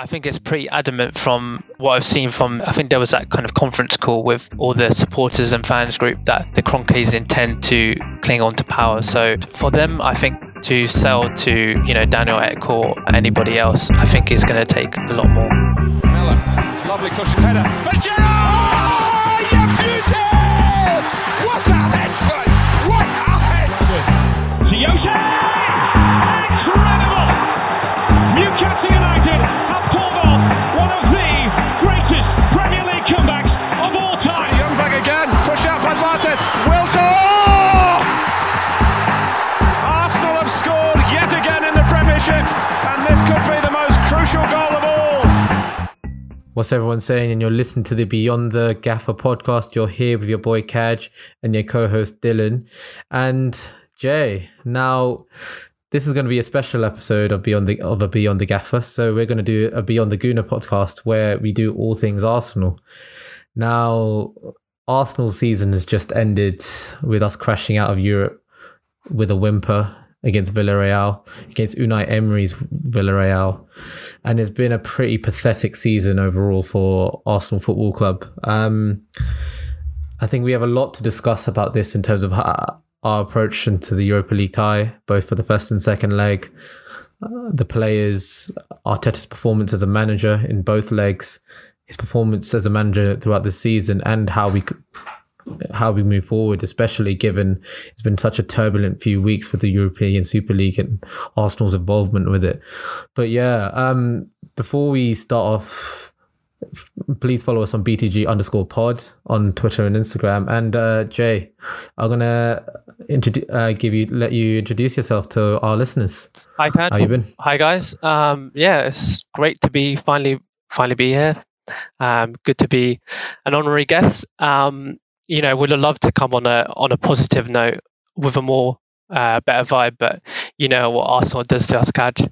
I think it's pretty adamant from what I've seen from, I think there was that kind of conference call with all the supporters and fans group that the Kroenkes intend to cling on to power. So for them, I think to sell to, you know, Daniel Ek or anybody else, I think it's going to take a lot more. Lovely cushion header. Oh, you beauty! What a headshot! What a headshot! Incredible! Newcastle United have pulled off one of the greatest Premier League comebacks of all time. Young back again, push out by Martin. Wilson! Oh! Arsenal have scored yet again in the Premiership, and this could be the most crucial goal of all. What's everyone saying? And you're listening to the Beyond the Gaffer podcast. You're here with your boy Kaj and your co-host Dylan. And Jay, now this is going to be a special episode of Beyond the Gaffer. So we're going to do a Beyond the Guna podcast where we do all things Arsenal. Now, Arsenal's season has just ended with us crashing out of Europe with a whimper against Villarreal, against Unai Emery's Villarreal. And it's been a pretty pathetic season overall for Arsenal Football Club. I think we have a lot to discuss about this in terms of our approach into the Europa League tie, both for the first and second leg, the players, Arteta's performance as a manager in both legs, his performance as a manager throughout the season, and how we move forward, especially given it's been such a turbulent few weeks with the European Super League and Arsenal's involvement with it. But yeah, before we start off, please follow us on BTG_pod on Twitter and Instagram. And Jay, I'm going to let you introduce yourself to our listeners. Hi, Kat. How you been? Hi, guys. Yeah, it's great to be finally be here. Good to be an honorary guest. You know, would have loved to come on a positive note with a more better vibe, but you know what Arsenal does to us, Kaj.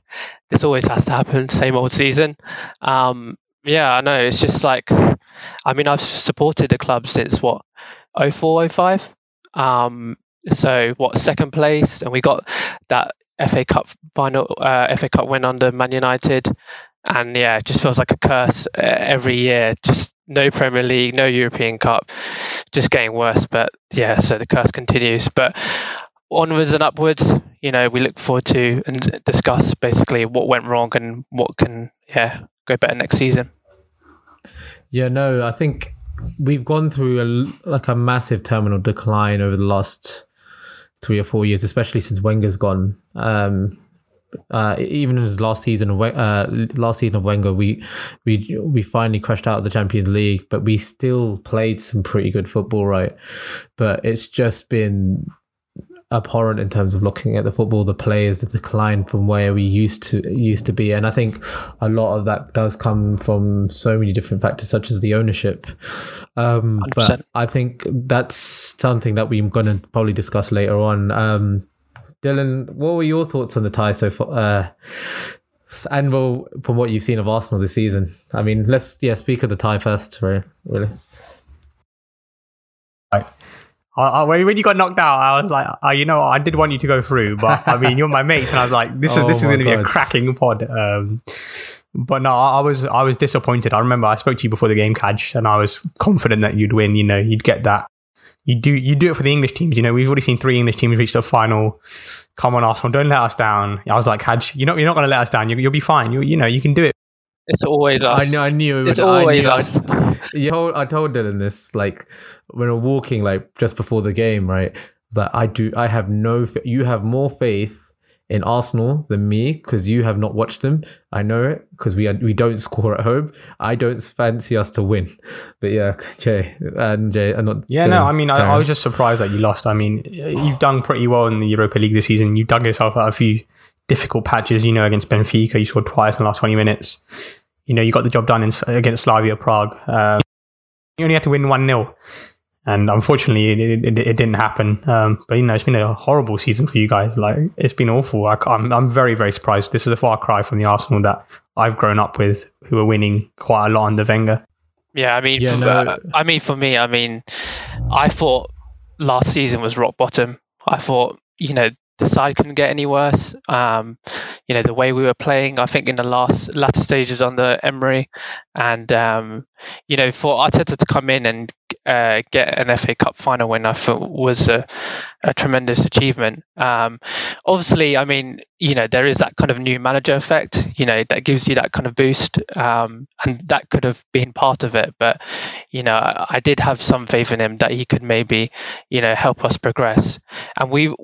This always has to happen. Same old season. Yeah, I know. It's just like, I mean, I've supported the club since 2004, 2005. So second place, and we got that FA Cup win under Man United, and yeah, it just feels like a curse every year. Just no Premier League, no European Cup, just getting worse. But yeah, so the curse continues. But onwards and upwards, you know, we look forward to and discuss basically what went wrong and what can go better next season. Yeah, no, I think we've gone through a massive terminal decline over the last 3 or 4 years, especially since Wenger's gone. Even in the last season of Wenger, we finally crashed out of the Champions League, but we still played some pretty good football, right? But it's just been abhorrent in terms of looking at the football, the players, the decline from where we used to be. And I think a lot of that does come from so many different factors, such as the ownership. 100%. But I think that's something that we're going to probably discuss later on. Dylan, what were your thoughts on the tie so far? And well, from what you've seen of Arsenal this season, I mean, let's speak of the tie first, right? Really. Right. When you got knocked out, I was like, you know, I did want you to go through, but I mean, you're my mate, and I was like, this is going to be a cracking pod. But no, I was disappointed. I remember I spoke to you before the game, Kaj, and I was confident that you'd win. You know, you'd get that. You do it for the English teams. You know, we've already seen 3 English teams reach the final. Come on, Arsenal, don't let us down. I was like, Kaj, you're not going to let us down. You'll be fine. You can do it. It's always us. I knew it was always us. I told Dylan this, like, when we were walking, like, just before the game, right? That you have more faith in Arsenal than me because you have not watched them. I know it because we don't score at home. I don't fancy us to win, but yeah, Jay, I'm not. Yeah, no, I mean, I was just surprised that you lost. I mean, you've done pretty well in the Europa League this season. You've dug yourself out a few difficult patches. You know, against Benfica, you scored twice in the last 20 minutes. You know, you got the job done against Slavia Prague. You only had to win 1-0. And unfortunately, it didn't happen. But, you know, it's been a horrible season for you guys. Like, it's been awful. I'm very, very surprised. This is a far cry from the Arsenal that I've grown up with, who are winning quite a lot under Wenger. Yeah, I mean, for me, I thought last season was rock bottom. I thought, you know, the side couldn't get any worse. You know, the way we were playing, I think in the latter stages under Emery, and you know, for Arteta to come in and get an FA Cup final win, I thought was a tremendous achievement. Obviously, I mean, you know, there is that kind of new manager effect, you know, that gives you that kind of boost, and that could have been part of it. But, you know, I did have some faith in him that he could maybe, you know, help us progress. And we've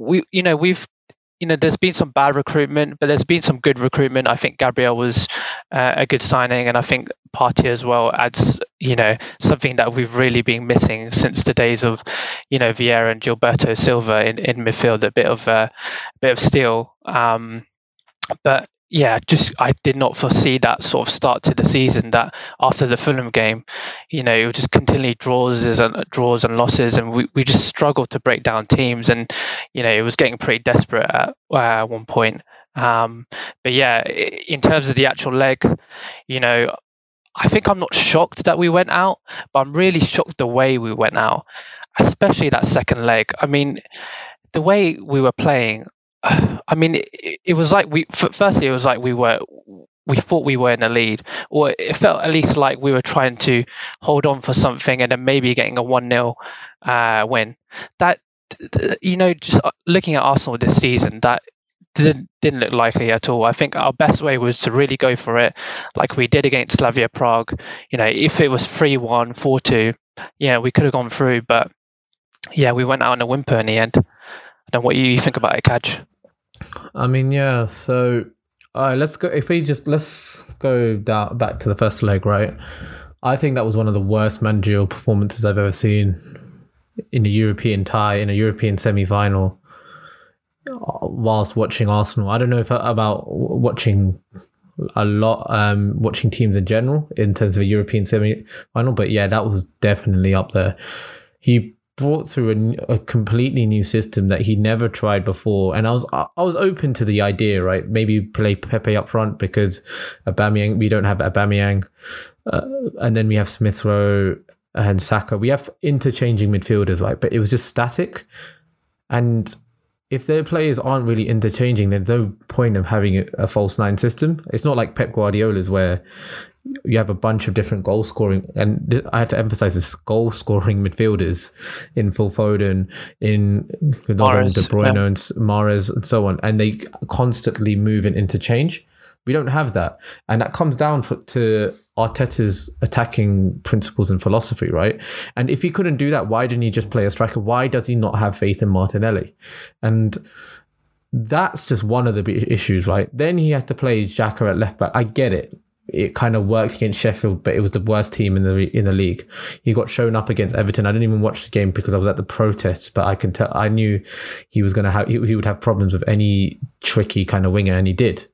there's been some bad recruitment, but there's been some good recruitment. I think Gabriel was a good signing, and I think Partey as well adds, you know, something that we've really been missing since the days of, you know, Vieira and Gilberto Silva in midfield, a bit of steel. But yeah, just I did not foresee that sort of start to the season. That after the Fulham game, you know, it was just continually draws and losses, and we just struggled to break down teams. And you know, it was getting pretty desperate at one point. But yeah, in terms of the actual leg, you know, I think I'm not shocked that we went out, but I'm really shocked the way we went out, especially that second leg. I mean, the way we were playing. I mean, it was like we thought we were in the lead, or it felt at least like we were trying to hold on for something and then maybe getting a 1-0 win. That, you know, just looking at Arsenal this season, that didn't look likely at all. I think our best way was to really go for it, like we did against Slavia Prague. You know, if it was 3-1, 4-2, yeah, we could have gone through. But yeah, we went out in a whimper in the end. I don't know what you think about it, Kaj. I mean, yeah, so let's go. If we just back to the first leg, right? I think that was one of the worst managerial performances I've ever seen in a European tie, in a European semi-final, whilst watching Arsenal. I don't know if about watching a lot, watching teams in general in terms of a European semi-final, but yeah, that was definitely up there. He brought through a completely new system that he never tried before, and I was open to the idea, right? Maybe play Pepe up front because Aubameyang, we don't have Aubameyang, and then we have Smith Rowe and Saka. We have interchanging midfielders, right? But it was just static, and if their players aren't really interchanging, there's no point of having a false nine system. It's not like Pep Guardiola's where you have a bunch of different goal scoring, and I had to emphasize this, goal scoring midfielders in Phil Foden, in Mahrez, De Bruyne, yeah, and Mahrez and so on, and they constantly move and interchange. We don't have that, and that comes down to Arteta's attacking principles and philosophy, right? And if he couldn't do that, why didn't he just play a striker? Why does he not have faith in Martinelli? And that's just one of the issues, right? Then he has to play Xhaka at left back. I get it. It kind of worked against Sheffield, but it was the worst team in the league. He got shown up against Everton. I didn't even watch the game because I was at the protests, but I can tell, I knew he was going to have, he would have problems with any tricky kind of winger, and he did.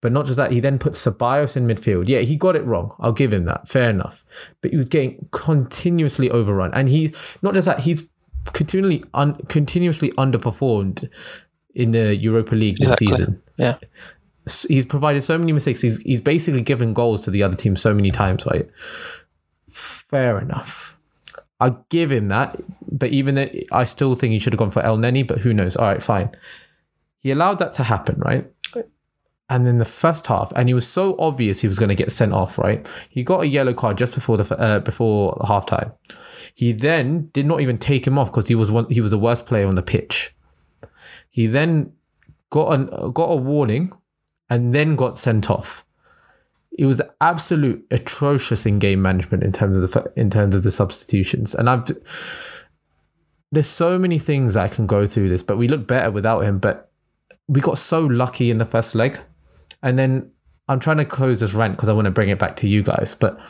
But not just that, he then put Sabias in midfield. Yeah, he got it wrong. I'll give him that. Fair enough. But he was getting continuously overrun, and he, not just that, he's continuously underperformed in the Europa League this season. Yeah. He's provided so many mistakes. He's basically given goals to the other team so many times, right? Fair enough. I give him that, but even that, I still think he should have gone for El Neni, but who knows? All right, fine. He allowed that to happen, right? And then the first half, and he was so obvious he was going to get sent off, right? He got a yellow card just before halftime. He then did not even take him off because he was the worst player on the pitch. He then got a warning, and then got sent off. It was absolute atrocious in game management in terms of the substitutions. And there's so many things that I can go through this, but we look better without him. But we got so lucky in the first leg. And then I'm trying to close this rant because I want to bring it back to you guys. But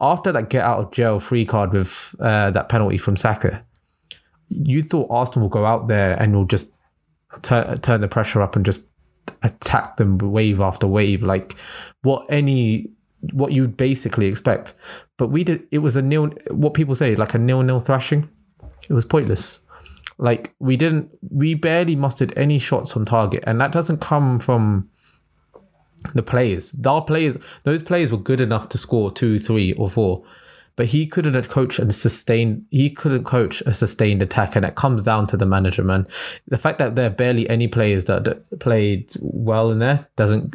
after that get out of jail free card with that penalty from Saka, you thought Arsenal will go out there and will just turn the pressure up and just attack them wave after wave, like what you'd basically expect. But we did. It was what people say, like a 0-0 thrashing. It was pointless. Like we barely mustered any shots on target, and that doesn't come from the players. Those players were good enough to score 2, 3 or 4, but he couldn't coach a sustained attack, and it comes down to the manager, man. The fact that there are barely any players that played well in there doesn't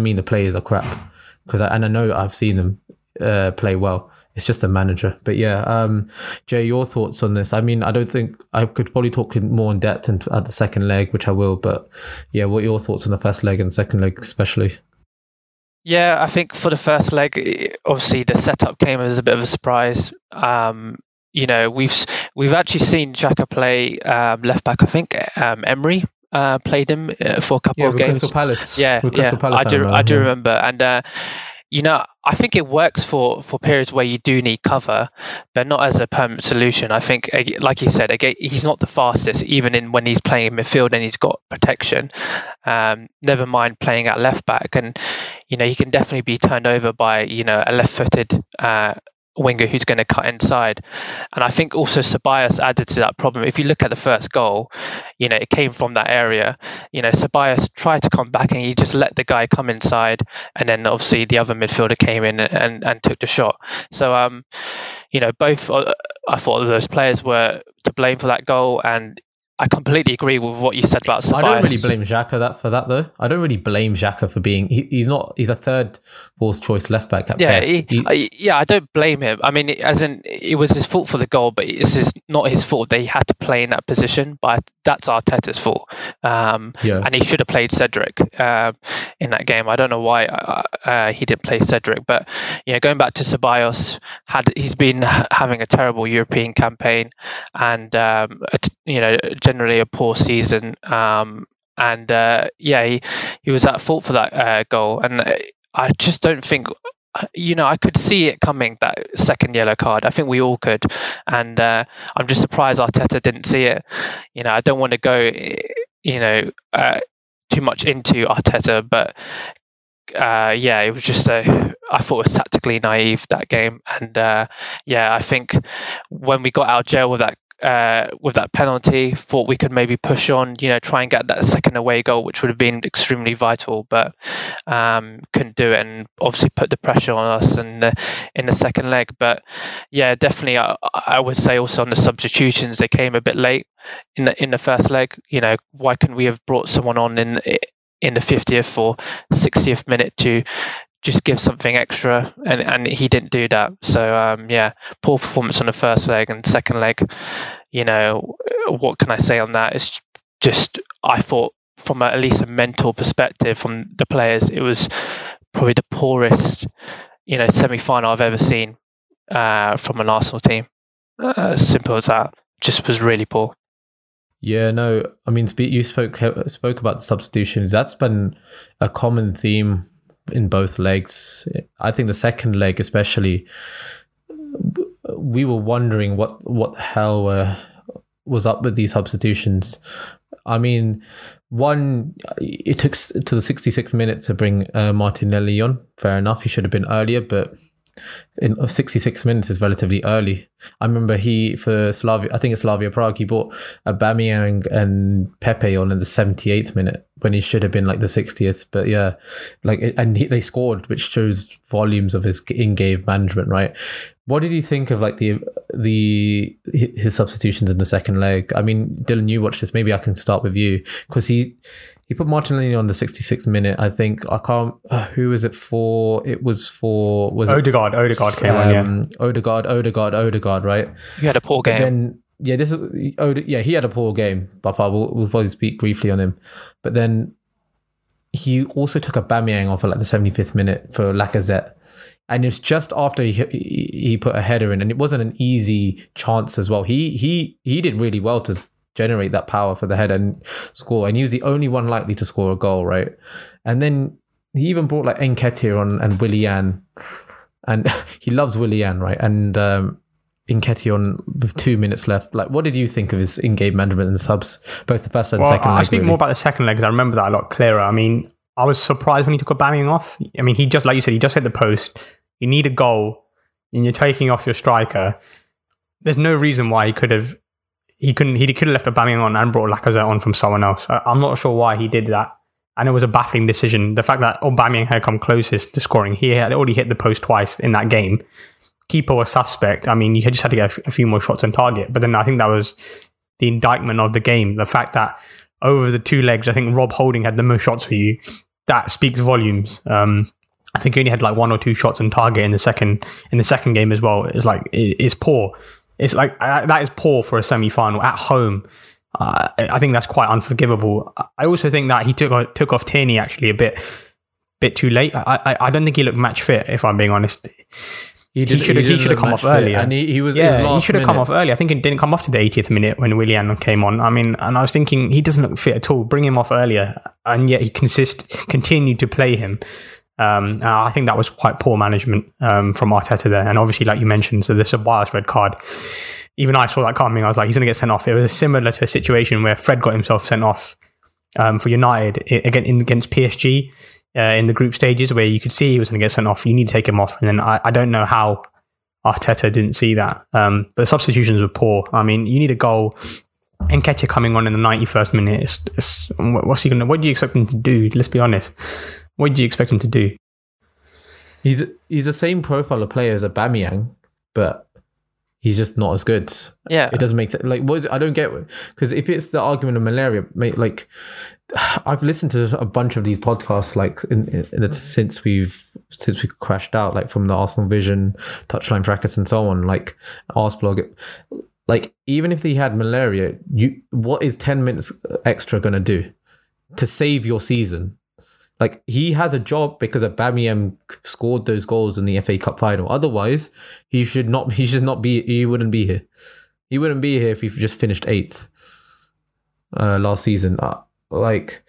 mean the players are crap, because I know I've seen them play well. It's just a manager. But yeah, Jay, your thoughts on this? I mean, I don't think I could probably talk more in depth at the second leg, which I will. But yeah, what are your thoughts on the first leg and second leg especially? Yeah, I think for the first leg, obviously the setup came as a bit of a surprise. You know, we've actually seen Xhaka play left back. I think Emery played him for a couple of games. Crystal Palace. I do remember, and you know, I think it works for periods where you do need cover, but not as a permanent solution. I think, like you said, again, he's not the fastest, even when he's playing in midfield and he's got protection. Never mind playing at left back, and you know, he can definitely be turned over by, you know, a left-footed winger who's going to cut inside. And I think also Sabias added to that problem. If you look at the first goal, you know, it came from that area. You know, Sabias tried to come back and he just let the guy come inside, and then obviously the other midfielder came in and took the shot. So you know, both I thought those players were to blame for that goal, and I completely agree with what you said about Sabias. I don't really blame Xhaka though. I don't really blame Xhaka for being... He's a third fourth choice left back at best. I don't blame him. I mean, as in, it was his fault for the goal, but it's not his fault that he had to play in that position. But that's Arteta's fault. And he should have played Cedric in that game. I don't know why he didn't play Cedric. But you know, going back to Sabias, he's been having a terrible European campaign, and you know, generally a poor season, he was at fault for that goal, and I just don't think, you know, I could see it coming, that second yellow card. I think we all could, and I'm just surprised Arteta didn't see it. You know, I don't want to go, you know, too much into Arteta, but it was just I thought it was tactically naive, that game, and I think when we got out of jail with that penalty, thought we could maybe push on, you know, try and get that second away goal, which would have been extremely vital, but couldn't do it, and obviously put the pressure on us in the second leg. But yeah, definitely, I would say also on the substitutions, they came a bit late in the first leg. You know, why couldn't we have brought someone on in the 50th or 60th minute to just give something extra, and he didn't do that. So poor performance on the first leg, and second leg, you know, what can I say on that? It's just, I thought from at least a mental perspective from the players, it was probably the poorest, you know, semi-final I've ever seen from an Arsenal team. Simple as that. Just was really poor. Yeah, no, I mean, you spoke about the substitutions. That's been a common theme in both legs. I think the second leg especially, we were wondering what the hell was up with these substitutions. I mean, it took to the 66th minute to bring Martinelli on. Fair enough, he should have been earlier, but 66 minutes is relatively early. I remember Slavia Prague, he brought Aubameyang and Pepe on in the 78th minute when he should have been like the 60th. But yeah, they scored, which shows volumes of his in-game management, right? What did you think of like his substitutions in the second leg? I mean, Dylan, you watched this. Maybe I can start with you, because he put Martinelli on the 66th minute. I think who was it for? It was for Odegaard. Odegaard came on. Yeah, Odegaard. Right. You had a poor game. He had a poor game. By far, we'll probably speak briefly on him. But then he also took Aubameyang off at like the 75th minute for Lacazette. And it's just after he put a header in, and it wasn't an easy chance as well. He did really well to generate that power for the header and score. And he was the only one likely to score a goal, right? And then he even brought like Nketiah on and Willian, and he loves Willian, right? And Nketiah on with 2 minutes left. Like, what did you think of his in-game management and subs, both the first and second leg? I'll speak more about the second leg because I remember that a lot clearer. I mean, I was surprised when he took Aubameyang off. I mean, he just, like you said, he just hit the post. You need a goal, and you're taking off your striker. There's no reason why he could have left Aubameyang on and brought Lacazette on from someone else. I'm not sure why he did that, and it was a baffling decision. The fact that Aubameyang had come closest to scoring, he had already hit the post twice in that game, keeper was suspect. I mean, you just had to get a few more shots on target. But then I think that was the indictment of the game. The fact that over the two legs, I think Rob Holding had the most shots for you. That speaks volumes. I think he only had like one or two shots on target in the second game as well. It's like, it's poor. It's like, that is poor for a semi-final at home. I think that's quite unforgivable. I also think that he took off Tierney actually a bit too late. I don't think he looked match fit, if I'm being honest. He should have come off earlier. And he should have come off early. I think it didn't come off to the 80th minute when Willian came on. I mean, and I was thinking, he doesn't look fit at all. Bring him off earlier. And yet he continued to play him. And I think that was quite poor management from Arteta there. And obviously, like you mentioned, so the Sabias red card. Even I saw that coming. I was like, he's going to get sent off. It was similar to a situation where Fred got himself sent off for United against PSG. In the group stages where you could see he was going to get sent off, you need to take him off. And then I don't know how Arteta didn't see that. But the substitutions were poor. I mean, you need a goal. Nketiah coming on in the 91st minute. What do you expect him to do? Let's be honest. What do you expect him to do? He's the same profile of player as Aubameyang, but he's just not as good. Yeah, it doesn't make sense. Like, what is it? I don't get it. Because if it's the argument of malaria, mate, like, I've listened to a bunch of these podcasts, like since we crashed out, like from the Arsenal Vision, Touchline Fracas, and so on, like Arsblog. Like, even if they had malaria, what is 10 minutes extra gonna do to save your season? Like, he has a job because Aubameyang scored those goals in the FA Cup final. Otherwise, he wouldn't be here. He wouldn't be here if he just finished 8th last season. Like,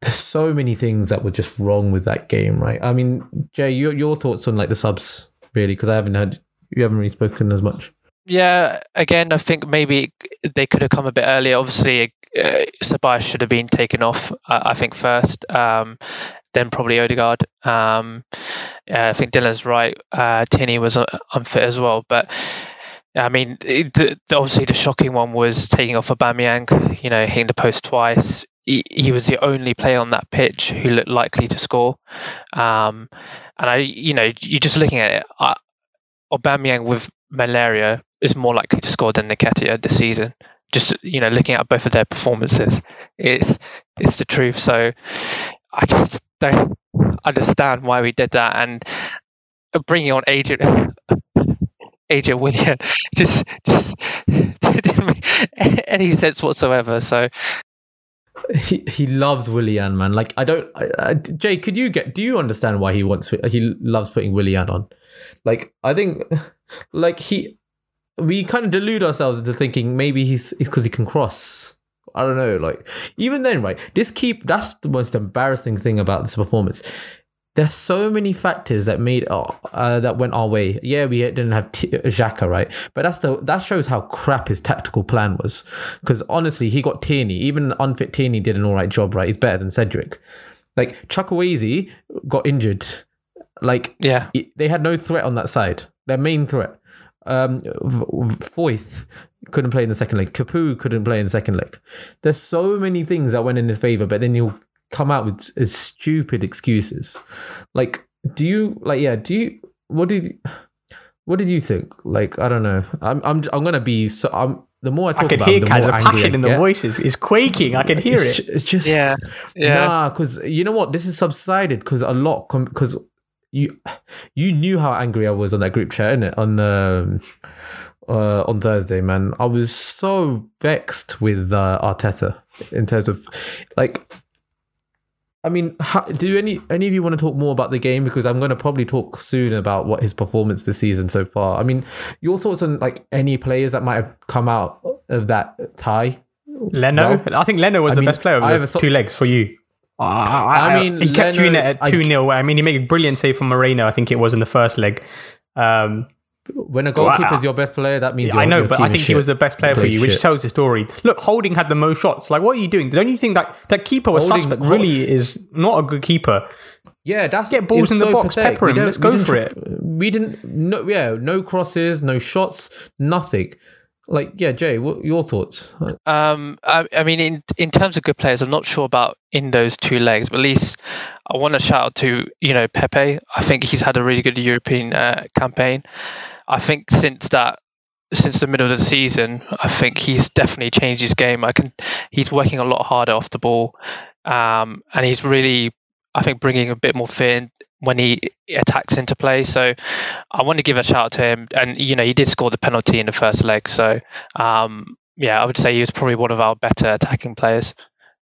there's so many things that were just wrong with that game, right? I mean, Jay, your thoughts on like the subs, really? Because you haven't really spoken as much. Yeah, again, I think maybe they could have come a bit earlier. Obviously, Sabias should have been taken off, I think, first. Then probably Odegaard. I think Dylan's right. Tierney was unfit as well, but. I mean, obviously the shocking one was taking off Aubameyang, hitting the post twice. He was the only player on that pitch who looked likely to score. You're just looking at it. Aubameyang with malaria is more likely to score than Nketiah this season. Just, looking at both of their performances, it's the truth. So I just don't understand why we did that. And bringing on Agent Willian just didn't make any sense whatsoever. So he loves Willian, man. Like, Jay, do you understand why he loves putting Willian on? Like, I think, like, we kind of delude ourselves into thinking maybe it's because he can cross. I don't know. Like, even then, right? That's the most embarrassing thing about this performance. There's so many factors that that went our way. Yeah, we didn't have Xhaka, right? But that shows how crap his tactical plan was. Because honestly, he got Tierney. Even unfit Tierney did an all right job, right? He's better than Cedric. Like, Chukwueze got injured. Like, yeah, they had no threat on that side. Their main threat. Foyth couldn't play in the second leg. Kapu couldn't play in the second leg. There's so many things that went in his favour, but then you'll come out with stupid excuses. Like, what did you think? Like, I don't know. I'm gonna be so. The more I talk about it, the more angry I get. I could hear passion in the voices. It's quaking. I can hear it. It's just nah. Because you know what? This is subsided because you knew how angry I was on that group chat, innit? On Thursday, man, I was so vexed with Arteta in terms of like. I mean, do any of you want to talk more about the game? Because I'm going to probably talk soon about what his performance this season so far. I mean, your thoughts on like any players that might have come out of that tie? Leno? No? I think Leno was the best player over two legs for you. He kept you in at 2-0. I mean, he made a brilliant save for Moreno, I think it was in the first leg. When a goalkeeper is your best player, that means I know, but I think he was the best player for you, which tells the story. Look, Holding had the most shots. Like, what are you doing? Don't you think that keeper was suspect? Really, is not a good keeper. Yeah, that's get balls in the box, pepper him. Let's go for it. We didn't. No, yeah, no crosses, no shots, nothing. Like, yeah, Jay, what are your thoughts? I mean, in terms of good players, I'm not sure about in those two legs, but at least I want to shout out to, Pepe. I think he's had a really good European campaign. I think since the middle of the season, I think he's definitely changed his game. He's working a lot harder off the ball, and he's really, I think, bringing a bit more fear when he attacks into play. So I want to give a shout out to him. And, he did score the penalty in the first leg. So, I would say he was probably one of our better attacking players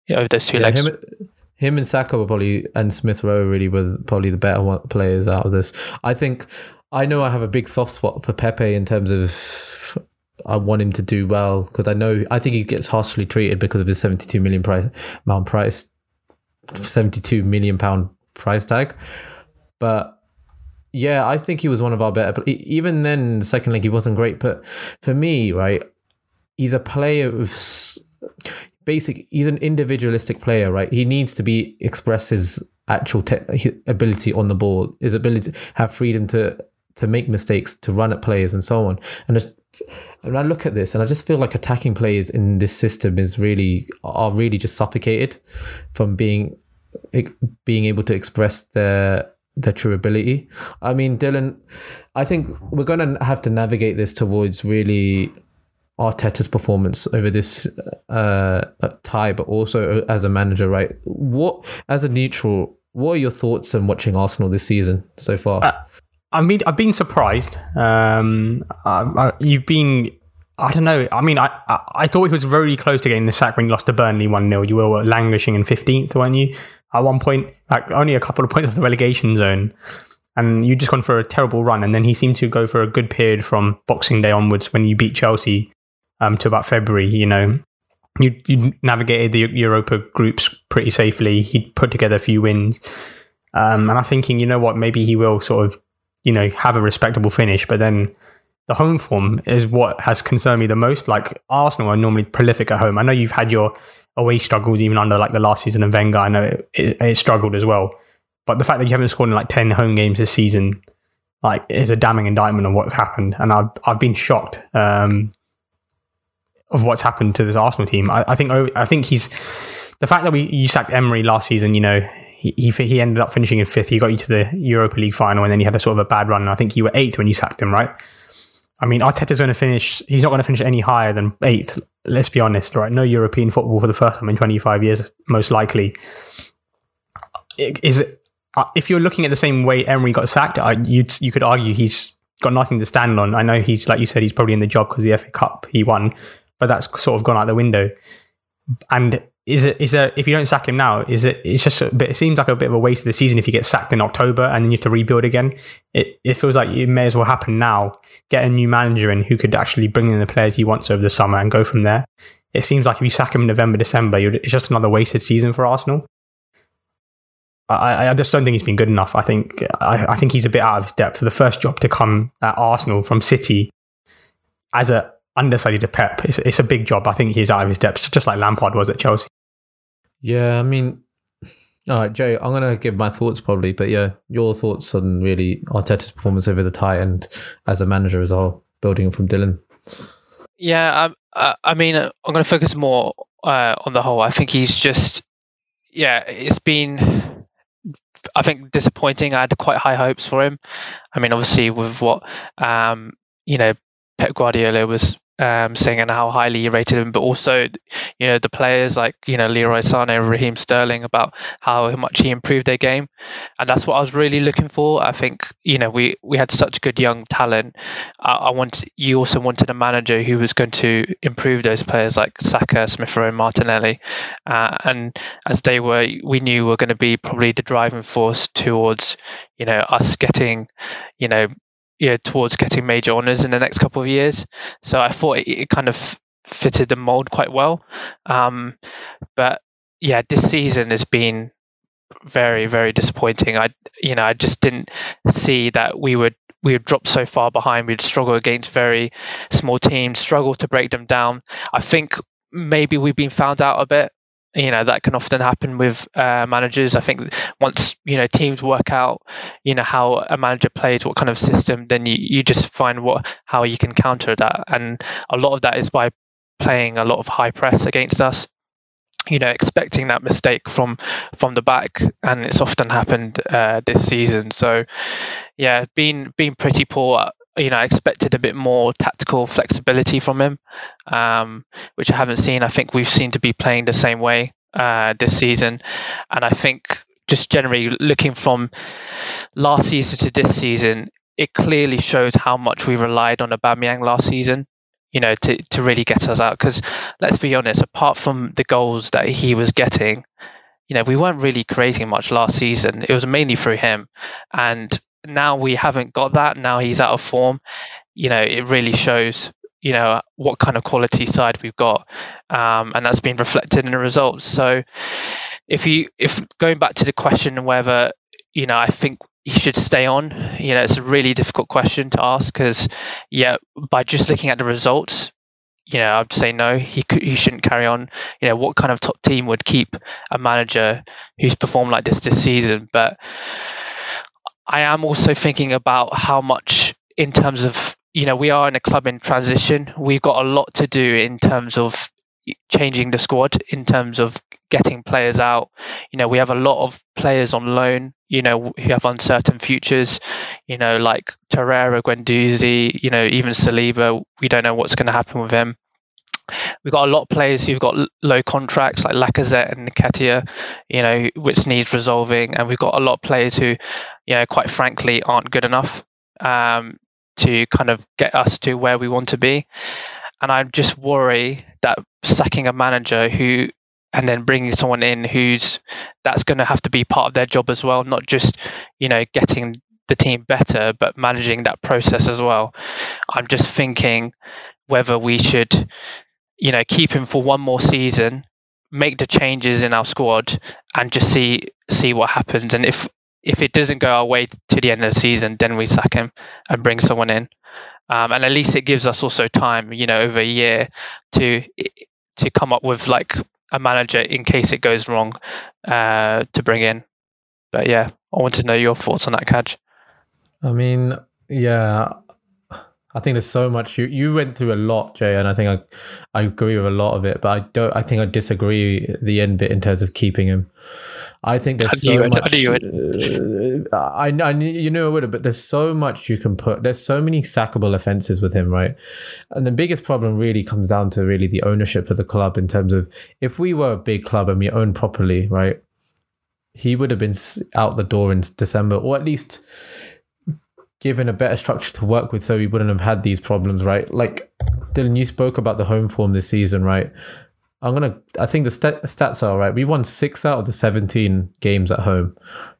over those two legs. Him and Saka were probably, and Smith Rowe really was probably the better players out of this. I know I have a big soft spot for Pepe in terms of I want him to do well, because I think he gets harshly treated because of his £72 million price tag. But yeah, I think he was one of our better. Even then, the second leg he wasn't great, but for me, right, he's a player with basic. He's an individualistic player, right? He needs to be express his actual ability on the ball, his ability to have freedom to make mistakes, to run at players and so on. And I look at this and I just feel like attacking players in this system are really just suffocated from being able to express their true ability. I mean, Dylan, I think we're going to have to navigate this towards really Arteta's performance over this tie, but also as a manager, right? As a neutral, what are your thoughts on watching Arsenal this season so far? I mean, I've been surprised. I don't know. I mean, I thought it was very close to getting the sack when you lost to Burnley 1-0. You were languishing in 15th, weren't you? At one point, like only a couple of points off the relegation zone. And you'd just gone for a terrible run. And then he seemed to go for a good period from Boxing Day onwards when you beat Chelsea to about February, You navigated the Europa groups pretty safely. He'd put together a few wins. And I'm thinking, you know what, maybe he will sort of have a respectable finish, but then the home form is what has concerned me the most. Like, Arsenal are normally prolific at home. I know you've had your away struggles even under the last season of Wenger. I know it struggled as well, but the fact that you haven't scored in 10 home games this season, is a damning indictment of what's happened. And I've been shocked of what's happened to this Arsenal team. I think he's the fact that you sacked Emery last season. He ended up finishing in 5th. He got you to the Europa League final, and then he had a sort of a bad run. And I think you were 8th when you sacked him, right? I mean, Arteta's going to finish. He's not going to finish any higher than 8th. Let's be honest, right? No European football for the first time in 25 years, most likely. If you're looking at the same way Emery got sacked, you could argue he's got nothing to stand on. I know he's, like you said, he's probably in the job because the FA Cup he won, but that's sort of gone out the window. And if you don't sack him now, it seems like a bit of a waste of the season if you get sacked in October and then you have to rebuild again. It feels like it may as well happen now. Get a new manager in who could actually bring in the players he wants over the summer and go from there. It seems like if you sack him in November, December, it's just another wasted season for Arsenal. I just don't think he's been good enough. I think he's a bit out of his depth. For the first job to come at Arsenal from City as a understudy to Pep, it's a big job. I think he's out of his depth, just like Lampard was at Chelsea. Yeah, I mean, all right, Joe, I'm going to give my thoughts probably, but yeah, your thoughts on really Arteta's performance over the tie and as a manager as a whole, building from Dylan. Yeah, I'm going to focus more on the whole. I think he's just, it's been, I think, disappointing. I had quite high hopes for him. I mean, obviously with what, Pep Guardiola was saying and how highly he rated him, but also, the players like, Leroy Sané, Raheem Sterling, about how much he improved their game. And that's what I was really looking for. I think, we had such good young talent. You also wanted a manager who was going to improve those players like Saka, Smith Rowe, and Martinelli. And as they were, we knew were going to be probably the driving force towards, us getting, towards getting major honours in the next couple of years. So I thought it kind of fitted the mould quite well. But yeah, this season has been very, very disappointing. I just didn't see that we would drop so far behind. We'd struggle against very small teams, struggle to break them down. I think maybe we've been found out a bit. That can often happen with managers. I think once, teams work out, how a manager plays, what kind of system, then you just find how you can counter that. And a lot of that is by playing a lot of high press against us. you know, expecting that mistake from the back, and it's often happened this season. So yeah, been pretty poor. You know, I expected a bit more tactical flexibility from him, which I haven't seen. I think we've seemed to be playing the same way this season, and I think just generally looking from last season to this season, it clearly shows how much we relied on Aubameyang last season, you know, to really get us out. Because let's be honest, apart from the goals that he was getting, you know, we weren't really creating much last season. It was mainly through him, and now we haven't got that. Now he's out of form. You know, it really shows, you know, what kind of quality side we've got, and that's been reflected in the results. So if going back to the question whether, you know, I think he should stay on, you know, it's a really difficult question to ask, because yeah, by just looking at the results, you know, I'd say no, he shouldn't carry on. You know, what kind of top team would keep a manager who's performed like this season? But I am also thinking about how much, in terms of, you know, we are in a club in transition. We've got a lot to do in terms of changing the squad, in terms of getting players out. You know, we have a lot of players on loan, you know, who have uncertain futures, you know, like Torreira, Guendouzi, you know, even Saliba. We don't know what's going to happen with him. We've got a lot of players who've got low contracts, like Lacazette and Nketiah, you know, which needs resolving. And we've got a lot of players who, you know, quite frankly, aren't good enough to kind of get us to where we want to be. And I just worry that sacking a manager who, and then bringing someone in who's, that's going to have to be part of their job as well, not just, you know, getting the team better, but managing that process as well. I'm just thinking whether we should, you know, keep him for one more season, make the changes in our squad, and just see what happens. And if it doesn't go our way to the end of the season, then we sack him and bring someone in. And at least it gives us also time, you know, over a year to come up with like a manager in case it goes wrong to bring in. But yeah, I want to know your thoughts on that, Kaj. I mean, yeah, I think there's so much you went through a lot, Jay, and I think I agree with a lot of it, but I disagree the end bit in terms of keeping him. I think there's I you know I would have, but there's so much you can put. There's so many sackable offences with him, right? And the biggest problem really comes down to really the ownership of the club, in terms of if we were a big club and we owned properly, right? He would have been out the door in December, or at least given a better structure to work with, so we wouldn't have had these problems, right? Like, Dylan, you spoke about the home form this season, right? I think the stats are right. We won 6 out of the 17 games at home.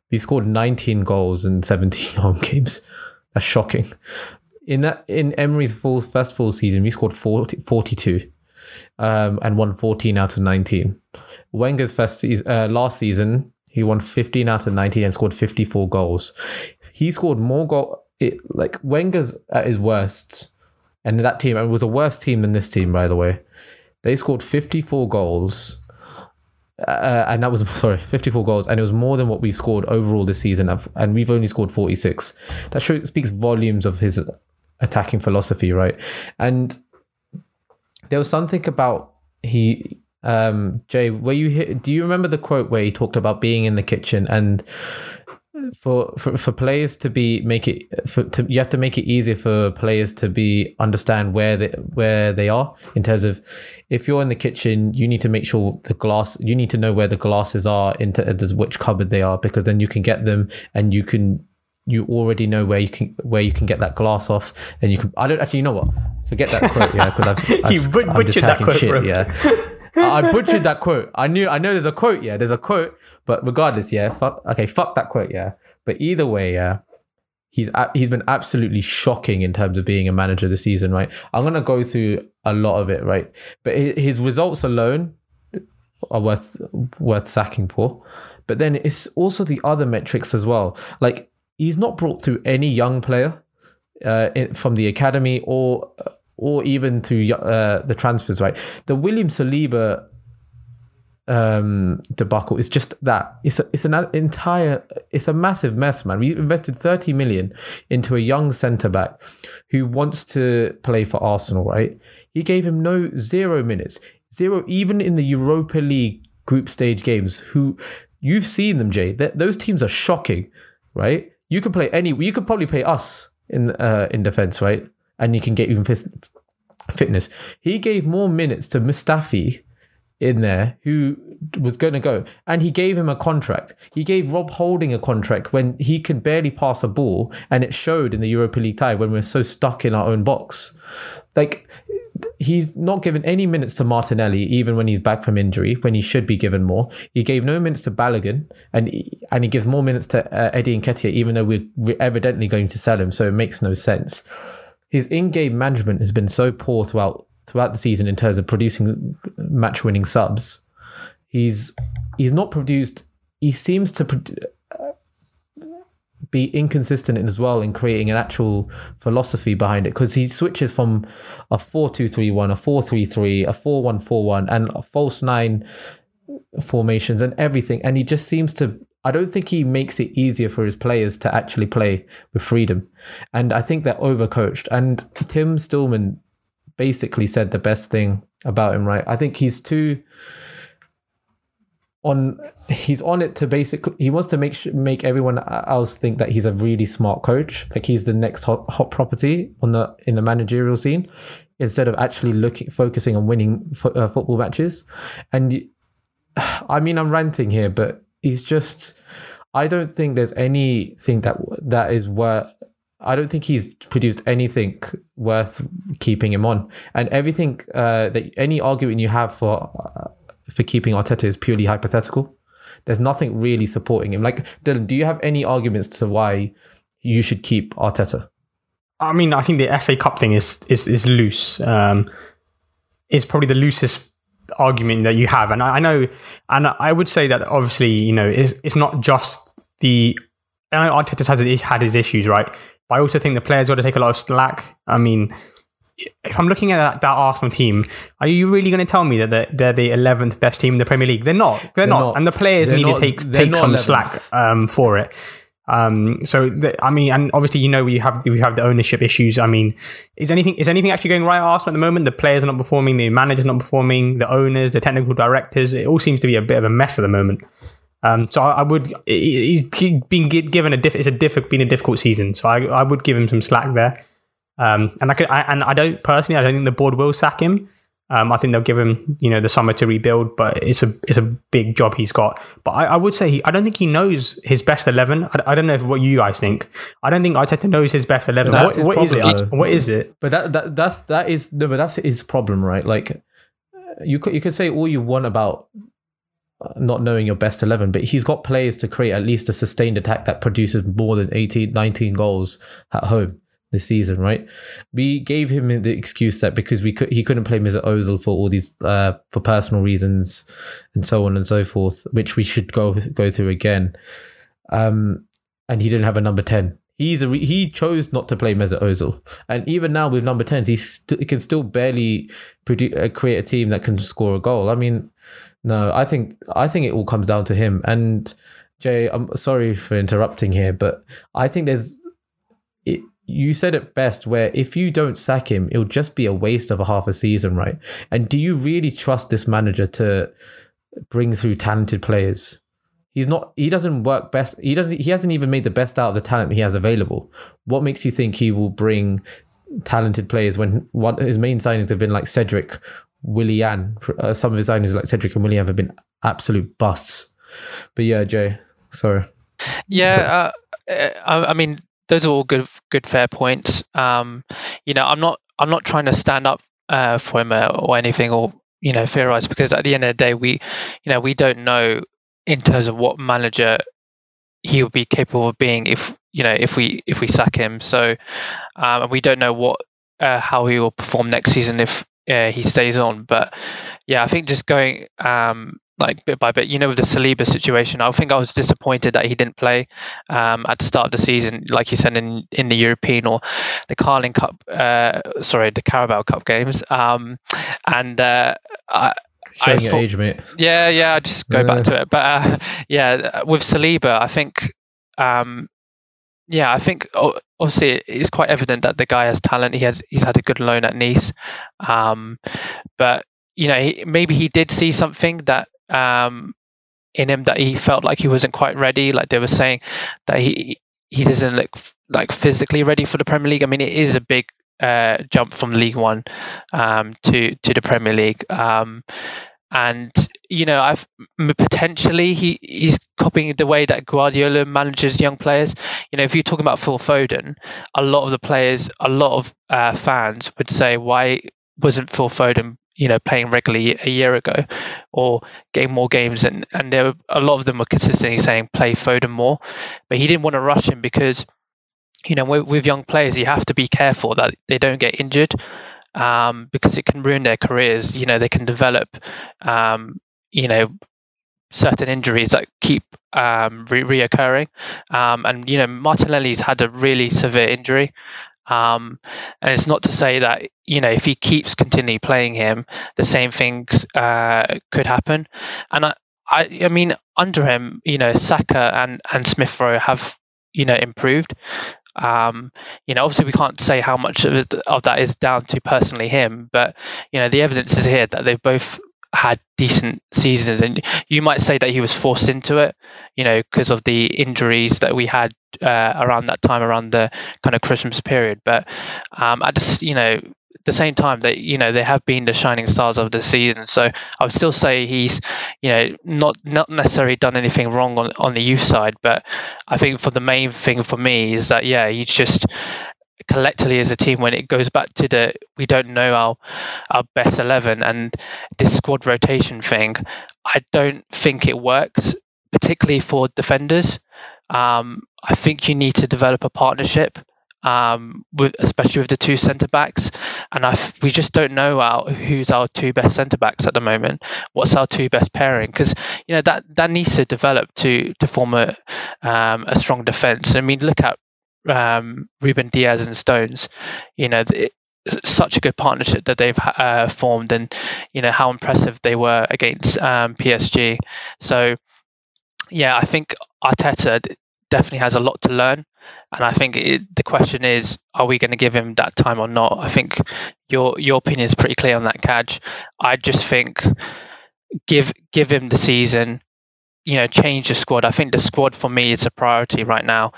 We scored 19 goals in 17 home games. That's shocking. In Emery's first full season, we scored 42 and won 14 out of 19. Wenger's last season, he won 15 out of 19 and scored 54 goals. He scored more goals. Like, Wenger's at his worst, and that team, and it was a worse team than this team, by the way. They scored 54 goals, 54 goals, and it was more than what we scored overall this season, and we've only scored 46. That speaks volumes of his attacking philosophy, right? And there was something about Jay, do you remember the quote where he talked about being in the kitchen, and for players to be you have to make it easier for players to be understand where they are, in terms of if you're in the kitchen, you need to make sure you need to know where the glasses are, into which cupboard they are, because then you can get them, and you already know where you can get that glass off, and you can. I don't actually, you know what? Forget that quote, yeah, because I'm butchered that quote, shit, bro. Yeah. I butchered that quote. I know there's a quote, yeah. There's a quote, but regardless, yeah. Fuck that quote, yeah. But either way, yeah. He's been absolutely shocking in terms of being a manager this season, right? I'm gonna go through a lot of it, right? But his results alone are worth sacking for. But then it's also the other metrics as well. Like, he's not brought through any young player from the academy or even through the transfers, right? The William Saliba debacle is just that. It's a massive mess, man. We invested 30 million into a young centre-back who wants to play for Arsenal, right? He gave him 0 minutes. Even in the Europa League group stage games who you've seen them, Jay. Those teams are shocking, right? You could play any. You could probably play us in defense, right? And you can get even fitness. He gave more minutes to Mustafi in there, who was going to go, and he gave him a contract. He gave Rob Holding a contract when he can barely pass a ball, and it showed in the Europa League tie when we're so stuck in our own box. Like, he's not given any minutes to Martinelli, even when he's back from injury, when he should be given more. He gave no minutes to Balogun, and he gives more minutes to Eddie Nketiah, even though we're evidently going to sell him, so it makes no sense. His in-game management has been so poor throughout the season in terms of producing match-winning subs. He's not produced. He seems to be inconsistent as well in creating an actual philosophy behind it, because he switches from a 4-2-3-1, a 4-3-3, a 4-1-4-1, and a false nine formations and everything. And he just seems to. I don't think he makes it easier for his players to actually play with freedom, and I think they're overcoached. And Tim Stillman basically said the best thing about him, right? I think he's on it to basically, he wants to make everyone else think that he's a really smart coach, like he's the next hot property in the managerial scene, instead of actually focusing on winning football matches. And I mean, I'm ranting here, but he's just, I don't think there's anything that is worth. I don't think he's produced anything worth keeping him on, and everything that any argument you have for keeping Arteta is purely hypothetical. There's nothing really supporting him. Like, Dylan, do you have any arguments to why you should keep Arteta? I mean, I think the FA Cup thing is loose. It's probably the loosest argument that you have, and I know, and I would say that obviously, you know, it's not just the. I know Arteta has had his issues, right? But I also think the players got to take a lot of slack. I mean, if I'm looking at that Arsenal team, are you really going to tell me that they're the 11th best team in the Premier League? They're not. They're not. And the players need to take some 11th. Slack for it. I mean, and obviously, you know, we have the ownership issues. I mean, is anything actually going right at Arsenal at the moment? The players are not performing. The manager's not performing. The owners, the technical directors. It all seems to be a bit of a mess at the moment. It's been a difficult season. So I would give him some slack there. I don't think the board will sack him. I think they'll give him, you know, the summer to rebuild, but it's a big job he's got. But I would say I don't think he knows his best 11. I don't know what you guys think. I don't think Arteta knows his best 11. What is it? What is it? But that's his problem, right? Like, you could say all you want about not knowing your best 11, but he's got players to create at least a sustained attack that produces more than 18, 19 goals at home this season, right? We gave him the excuse that because he couldn't play Mesut Ozil for all these for personal reasons and so on and so forth, which we should go through again. And he didn't have a number 10. He chose not to play Mesut Ozil, and even now with number 10s, he can still barely create a team that can score a goal. I mean. No, I think it all comes down to him. And Jay, I'm sorry for interrupting here, but I think you said it best, where if you don't sack him, it'll just be a waste of a half a season, right? And do you really trust this manager to bring through talented players? He hasn't even made the best out of the talent he has available. What makes you think he will bring talented players when his main signings have been like Cedric, Willian? Some of his signings like Cedric and Willian have been absolute busts. But yeah, Jay, sorry. Yeah, I mean, those are all good, fair points. You know, I'm not trying to stand up for him or anything, or, you know, theorize, because at the end of the day, we don't know in terms of what manager he would be capable of being if we sack him. So, and we don't know what how he will perform next season if. Yeah, he stays on. But yeah, I think just going like bit by bit, you know, with the Saliba situation, I think I was disappointed that he didn't play at the start of the season, like you said, in the European or the Carabao Cup games. Showing your age, mate. Yeah, I just go back to it. But yeah, with Saliba, I think. Yeah, I think obviously it's quite evident that the guy has talent. He's had a good loan at Nice, but you know, maybe he did see something that in him that he felt like he wasn't quite ready. Like they were saying that he doesn't look like physically ready for the Premier League. I mean, it is a big jump from League One to the Premier League. And, you know, I've potentially he's copying the way that Guardiola manages young players. You know, if you're talking about Phil Foden, a lot of fans would say, why wasn't Phil Foden, you know, playing regularly a year ago or getting more games? And there were, a lot of them were consistently saying, play Foden more. But he didn't want to rush him because, you know, with young players, you have to be careful that they don't get injured. Because it can ruin their careers. You know, they can develop, you know, certain injuries that keep reoccurring. And, you know, Martinelli's had a really severe injury. And it's not to say that, you know, if he keeps continually playing him, the same things could happen. And I mean, under him, you know, Saka and Smith Rowe have, you know, improved. You know, obviously we can't say how much of that is down to personally him, but, you know, the evidence is here that they've both had decent seasons. And you might say that he was forced into it, you know, because of the injuries that we had around that time, around the kind of Christmas period. But I just, you know, at the same time, that, you know, they have been the shining stars of the season. So I would still say he's, you know, not necessarily done anything wrong on the youth side. But I think for the main thing for me is that, yeah, he's just collectively as a team, when it goes back to the, we don't know our best 11 and this squad rotation thing, I don't think it works, particularly for defenders. I think you need to develop a partnership. Especially with the two centre backs, and we just don't know who's our two best centre backs at the moment. What's our two best pairing? Because, you know, that needs to develop to form a strong defence. I mean, look at Ruben Diaz and Stones. You know, such a good partnership that they've formed, and, you know, how impressive they were against PSG. So, yeah, I think Arteta definitely has a lot to learn. And I think the question is, are we going to give him that time or not? I think your opinion is pretty clear on that, Kaj. I just think give him the season, you know, change the squad. I think the squad for me is a priority right now,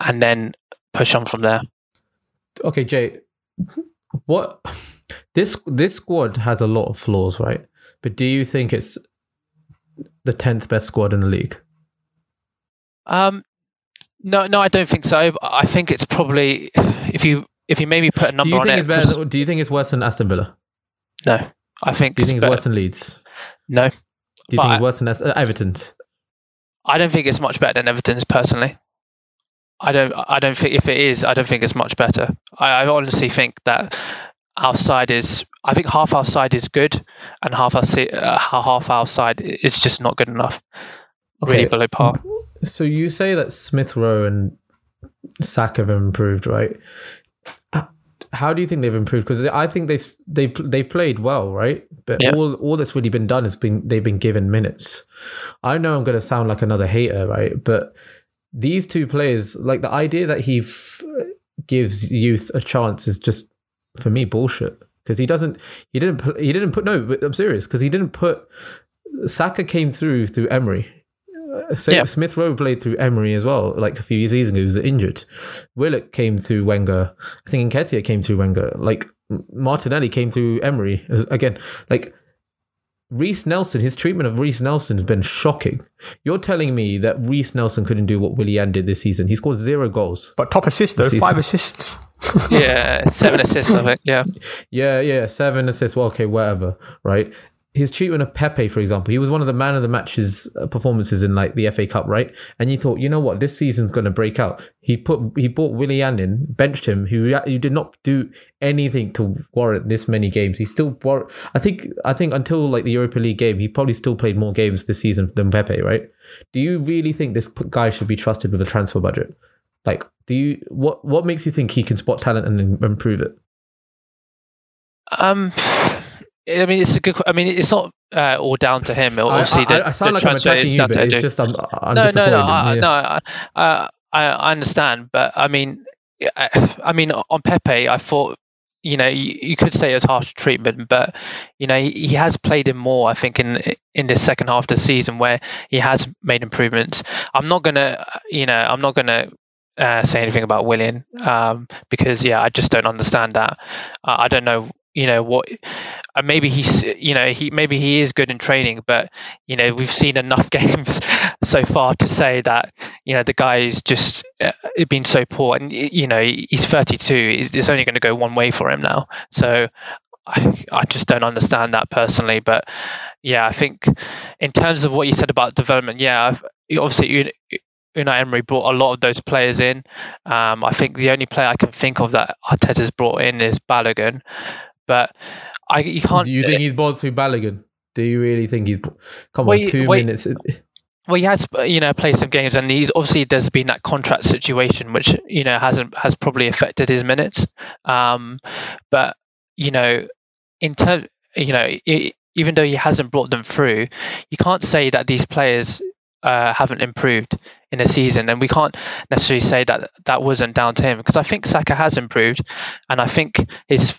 and then push on from there. Okay, Jay, what this squad has a lot of flaws, right? But do you think it's the 10th best squad in the league? No, I don't think so. I think it's probably, if you maybe put a number on it. Do you think it's worse than Aston Villa? No, I think. Do you think it's worse than Leeds? No. Do you think it's worse than Everton's? I don't think it's much better than Everton's personally. I don't think, if it is, I don't think it's much better. I honestly think that our side is. I think half our side is good, and half our side is just not good enough. Okay. Really below par. So you say that Smith Rowe and Saka have improved, right? How do you think they've improved? Because I think they've played well, right? But yeah. all that's really been done is they've been given minutes. I know I'm going to sound like another hater, right? But these two players, like the idea that he gives youth a chance is just, for me, bullshit. Because he didn't put. No, I'm serious. Because he didn't put. Saka came through Emery. So yeah. Smith Rowe played through Emery as well, like a few seasons ago, he was injured. Willock came through Wenger. I think Nketiah came through Wenger. Like Martinelli came through Emery again. Like Reiss Nelson, his treatment of Reiss Nelson has been shocking. You're telling me that Reiss Nelson couldn't do what Willian did this season? He scored 0 goals, but top assist though, 5 assists. Yeah, 7 assists, I think. Yeah, 7 assists. Well, okay, whatever, right? His treatment of Pepe, for example, he was one of the man of the match's performances in like the FA Cup, right? And you thought, you know what, this seasan's going to break out. He brought Willian in, benched him, who did not do anything to warrant this many games. He still, I think until like the Europa League game, he probably still played more games this season than Pepe, right? Do you really think this guy should be trusted with a transfer budget? Like, do you what makes you think he can spot talent and improve it? I mean, it's a good. I mean, it's not all down to him. Obviously, I sound like I'm attacking you, but it's just I'm disappointed. I understand, but I mean, on Pepe, I thought you know, you could say it's harsh treatment, but, you know, he has played him more, I think, in this second half of the season where he has made improvements. I'm not going to say anything about Willian because, yeah, I just don't understand that. I don't know, you know, what maybe he's, you know, he is good in training, but, you know, we've seen enough games so far to say that, you know, the guy is just been so poor, and, you know, he's 32. It's only going to go one way for him now. So I just don't understand that personally. But yeah, I think in terms of what you said about development, yeah, obviously Unai Emery brought a lot of those players in. I think the only player I can think of that Arteta's brought in is Balogun, but you can't. Do you think he's bothered through Balogun? Do you really think he's? Come on, two minutes. Well, he has, you know, played some games, and he's obviously there's been that contract situation, which, you know, has probably affected his minutes. But, you know, in terms, you know, even though he hasn't brought them through, you can't say that these players haven't improved in a season, and we can't necessarily say that that wasn't down to him, because I think Saka has improved, and I think his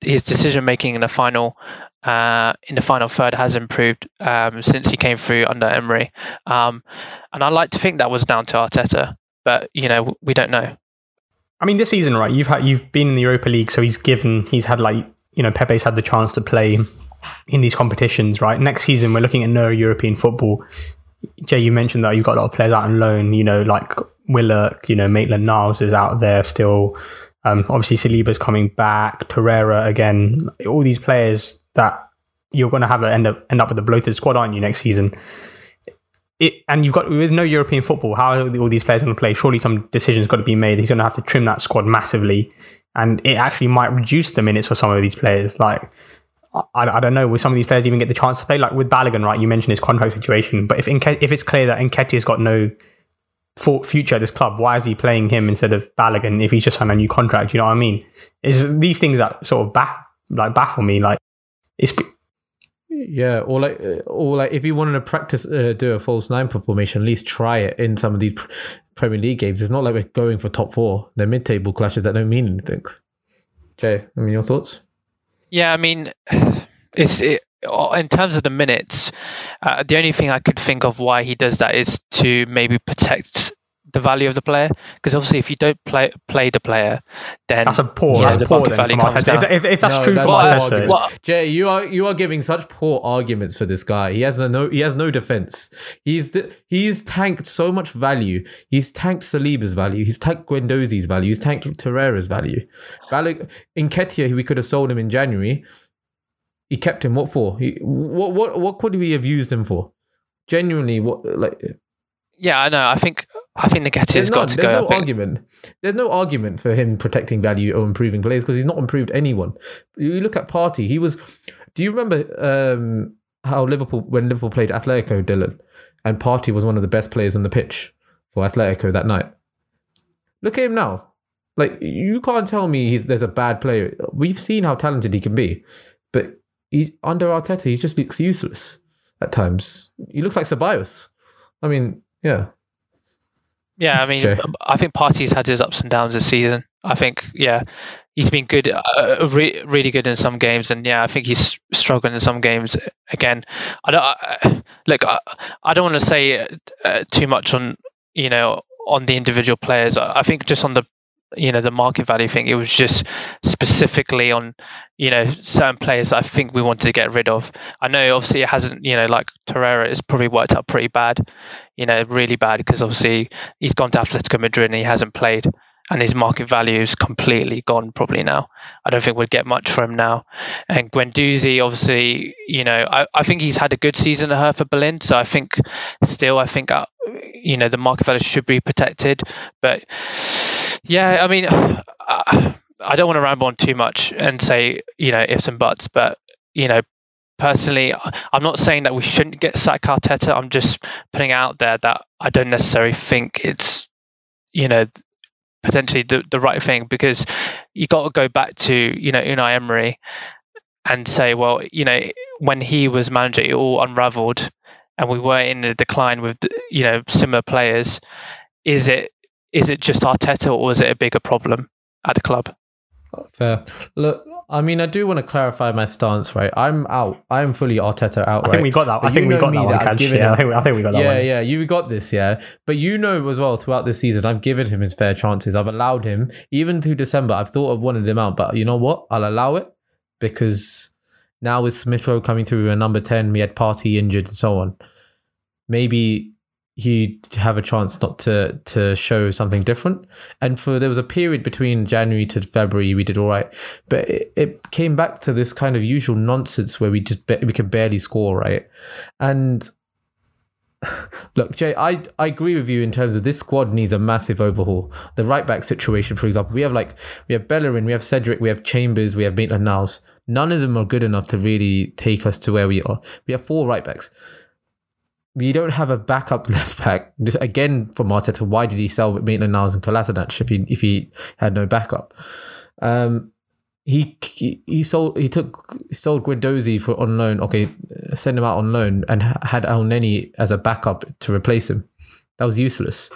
decision making in the final. In the final third has improved since he came through under Emery, and I like to think that was down to Arteta, but, you know, we don't know. I mean, this season, right? You've been in the Europa League, so he's had, like, you know, Pepe's had the chance to play in these competitions, right? Next season, we're looking at no European football. Jay, you mentioned that you've got a lot of players out on loan. You know, like Willock, you know, Maitland-Niles is out there still. Obviously, Saliba's coming back. Torreira again. All these players that you're going to have end up with a bloated squad, aren't you, next season? And you've got, with no European football, how are all these players going to play? Surely some decision's got to be made. He's going to have to trim that squad massively, and it actually might reduce the minutes for some of these players. Like, I don't know, will some of these players even get the chance to play? Like with Balogun, right? You mentioned his contract situation, but if it's clear that Nketiah's got no future at this club, why is he playing him instead of Balogun if he's just signed a new contract? You know what I mean? It's these things that sort of baffle me. Like, Or if you wanted to practice do a false nine formation, at least try it in some of these Premier League games. It's not like we're going for top four. They're mid-table clashes that don't mean anything. Jay, I mean, your thoughts? Yeah, I mean, in terms of the minutes, the only thing I could think of why he does that is to maybe protect the value of the player, because obviously if you don't play the player, then that's a poor, yeah, that's poor value from Arteta. If that's true for Arteta, Jay, you are giving such poor arguments for this guy. He has no defense. He's tanked so much value. He's tanked Saliba's value. He's tanked Guendouzi's value. He's tanked Torreira's value. Nketiah, we could have sold him in January. He kept him. What for? What could we have used him for? Genuinely, what, like? Yeah, I know. I think Nketiah's got to go. There's no argument. There's no argument for him protecting value or improving players, because he's not improved anyone. You look at Partey. He was. Do you remember how Liverpool played Atletico, Dylan, and Partey was one of the best players on the pitch for Atletico that night? Look at him now. Like, you can't tell me there's a bad player. We've seen how talented he can be, but under Arteta, he just looks useless at times. He looks like Sabias. I mean. Yeah. I mean, Jay. I think Partey's had his ups and downs this season. I think, yeah, he's been good, really good in some games, and yeah, I think he's struggling in some games again. I don't want to say too much on, you know, on the individual players. I think just on the, you know, the market value thing, it was just specifically on, you know, certain players that I think we wanted to get rid of. I know obviously it hasn't, you know, like Torreira has probably worked out pretty bad, you know, really bad, because obviously he's gone to Atletico Madrid and he hasn't played, and his market value is completely gone probably now. I don't think we'd get much from him now. And Guendouzi, obviously, you know, I think he's had a good season at Hertha Berlin, so I think you know, the market value should be protected. But yeah, I mean, I don't want to ramble on too much and say, you know, ifs and buts, but, you know, personally, I'm not saying that we shouldn't get Saka, Arteta. I'm just putting out there that I don't necessarily think it's, you know, potentially the right thing, because you got to go back to, you know, Unai Emery and say, well, you know, when he was manager, it all unraveled and we were in a decline with, you know, similar players. Is it just Arteta, or is it a bigger problem at the club? Fair. Look, I mean, I do want to clarify my stance, right? I'm out. I'm fully Arteta out. I think we got that. I think we got that one, Cash. Yeah, I think we got that one. Yeah, you got this, yeah. But you know as well, throughout this season, I've given him his fair chances. I've allowed him, even through December, I've thought I wanted him out. But you know what? I'll allow it because now with Smith Rowe coming through at number 10, we had Partey injured and so on. Maybe he'd have a chance not to show something different. And there was a period between January to February, we did all right. But it came back to this kind of usual nonsense where we can barely score, right? And look, Jay, I agree with you in terms of this squad needs a massive overhaul. The right-back situation, for example, we have Bellerin, we have Cedric, we have Chambers, we have Maitland-Niles. None of them are good enough to really take us to where we are. We have 4 right-backs. We don't have a backup left-back. Again, for Arteta, why did he sell Maitland-Niles and Kolasinac if he had no backup? He sold Guendouzi on loan. Okay, send him out on loan and had El Neni as a backup to replace him. That was useless.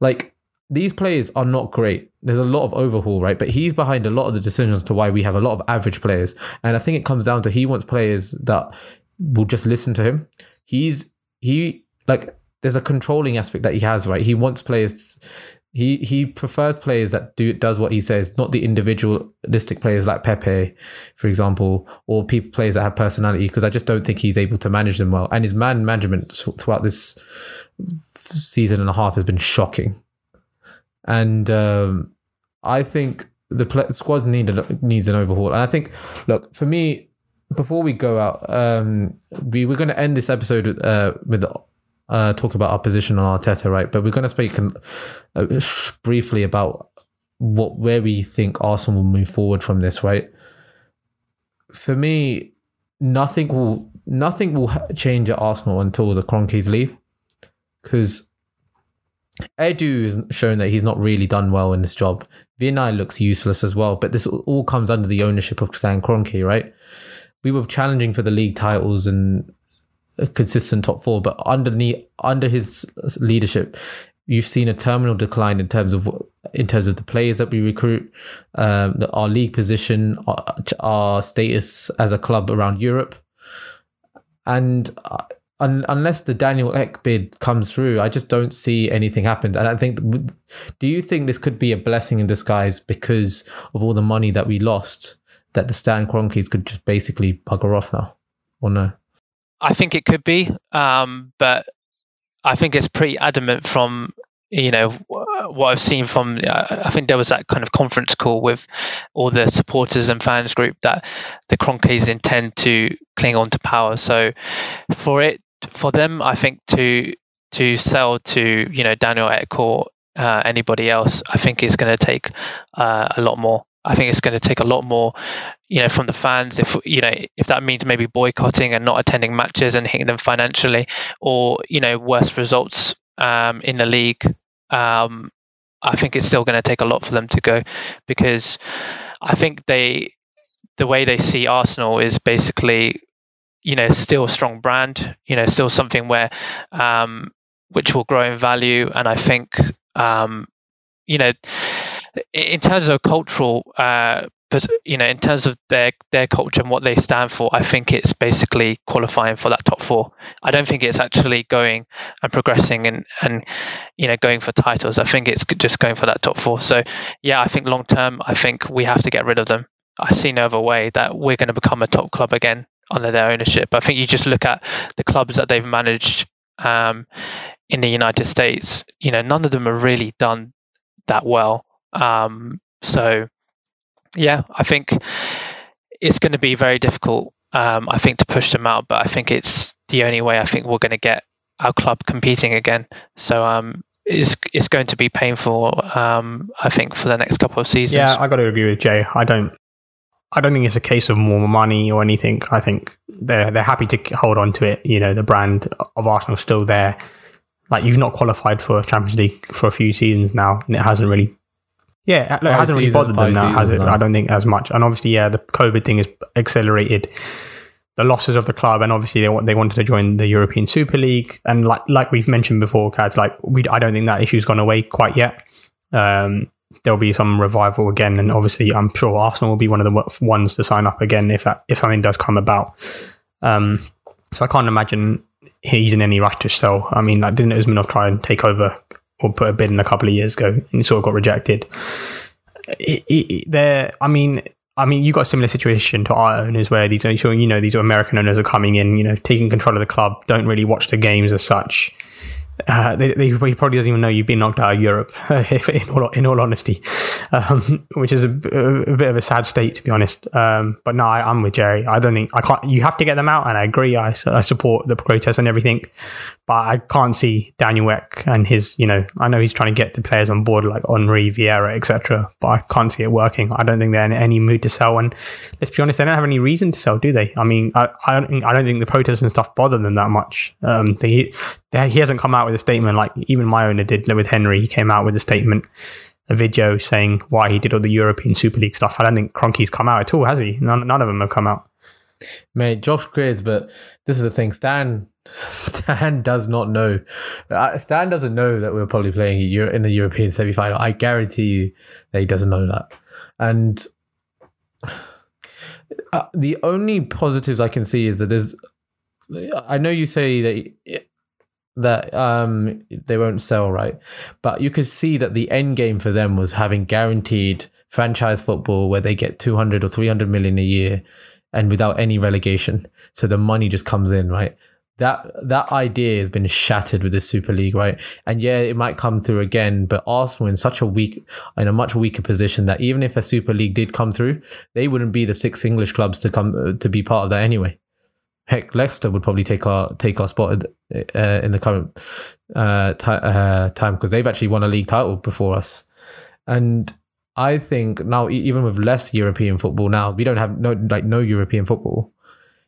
Like, these players are not great. There's a lot of overhaul, right? But he's behind a lot of the decisions to why we have a lot of average players. And I think it comes down to he wants players that will just listen to him. There's a controlling aspect that he has, right? He wants players. He prefers players that does what he says, not the individualistic players like Pepe, for example, or players that have personality, because I just don't think he's able to manage them well. And his management throughout this season and a half has been shocking. And I think the squad needs an overhaul. And I think, look, for me, before we go out, we're going to end this episode with talk about our position on Arteta, right? But we're going to speak briefly about where we think Arsenal will move forward from this, right? For me, nothing will change at Arsenal until the Kroenkes leave, because Edu has shown that he's not really done well in this job. Vinay looks useless as well, but this all comes under the ownership of Stan Kroenke, right? We were challenging for the league titles and a consistent top 4, but under his leadership, you've seen a terminal decline in terms of the players that we recruit, our league position, our status as a club around Europe, and unless the Daniel Ek bid comes through, I just don't see anything happen. And I think, do you think this could be a blessing in disguise because of all the money that we lost? That the Stan Kroenkes could just basically bugger off now, or no? I think it could be, but I think it's pretty adamant from what I've seen from. I think there was that kind of conference call with all the supporters and fans group that the Kroenkes intend to cling on to power. So for them, I think to sell to Daniel Ek or anybody else, I think it's going to take a lot more. I think it's going to take a lot more, from the fans. If that means maybe boycotting and not attending matches and hitting them financially, or worse results in the league, I think it's still going to take a lot for them to go, because I think the way they see Arsenal is basically, still a strong brand, still something where which will grow in value, and I think in terms of cultural, in terms of their culture and what they stand for, I think it's basically qualifying for that top 4. I don't think it's actually going and progressing and going for titles. I think it's just going for that top 4. So yeah, I think long term, I think we have to get rid of them. I see no other way that we're going to become a top club again under their ownership. I think you just look at the clubs that they've managed in the United States. None of them are really done that well. So yeah, I think it's going to be very difficult, I think, to push them out, but I think it's the only way I think we're going to get our club competing again. So it's going to be painful, I think, for the next couple of seasons. Yeah, I got to agree with Jay. I don't think it's a case of more money or anything. I think they're happy to hold on to it. The brand of Arsenal is still there. Like, you've not qualified for Champions League for a few seasons now, and it hasn't really it hasn't really bothered them now, has it? I don't think as much. And obviously, yeah, the COVID thing has accelerated the losses of the club. And obviously, they wanted to join the European Super League. And like we've mentioned before, Cad, I don't think that issue's gone away quite yet. there'll be some revival again, and obviously I'm sure Arsenal will be one of the ones to sign up again if something does come about. So I can't imagine he's in any rush to sell. I mean, like, didn't Usmanov try and take over or put a bid in a couple of years ago, and he sort of got rejected? I mean, you've got a similar situation to our owners where these American owners are coming in, taking control of the club, don't really watch the games as such. He probably doesn't even know you've been knocked out of Europe, in all honesty, which is a bit of a sad state, to be honest. But no, I'm with Jerry. I don't think I can't. You have to get them out, and I agree. I support the protests and everything, but I can't see Daniel Ek and his. I know he's trying to get the players on board, like Henry, Vieira, etc. But I can't see it working. I don't think they're in any mood to sell. And let's be honest, they don't have any reason to sell, do they? I mean, I don't think the protests and stuff bother them that much. He hasn't come out with a statement like even my owner did with Henry. He came out with a statement, a video saying why he did all the European Super League stuff. I don't think Kroenke's come out at all, has he? None of them have come out. Mate, Josh grades, but this is the thing. Stan does not know. Stan doesn't know that we're probably playing in the European semi-final. I guarantee you that he doesn't know that. And the only positives I can see is that there's... I know you say that... That they won't sell, right? But you could see that the end game for them was having guaranteed franchise football where they get 200 or 300 million a year and without any relegation. So the money just comes in, right? That idea has been shattered with the Super League, right? And yeah, it might come through again, but Arsenal in a much weaker position that even if a Super League did come through, they wouldn't be the six English clubs to be part of that anyway. Heck, Leicester would probably take our spot in the current time because they've actually won a league title before us. And I think now, even with less European football now, we don't have no European football.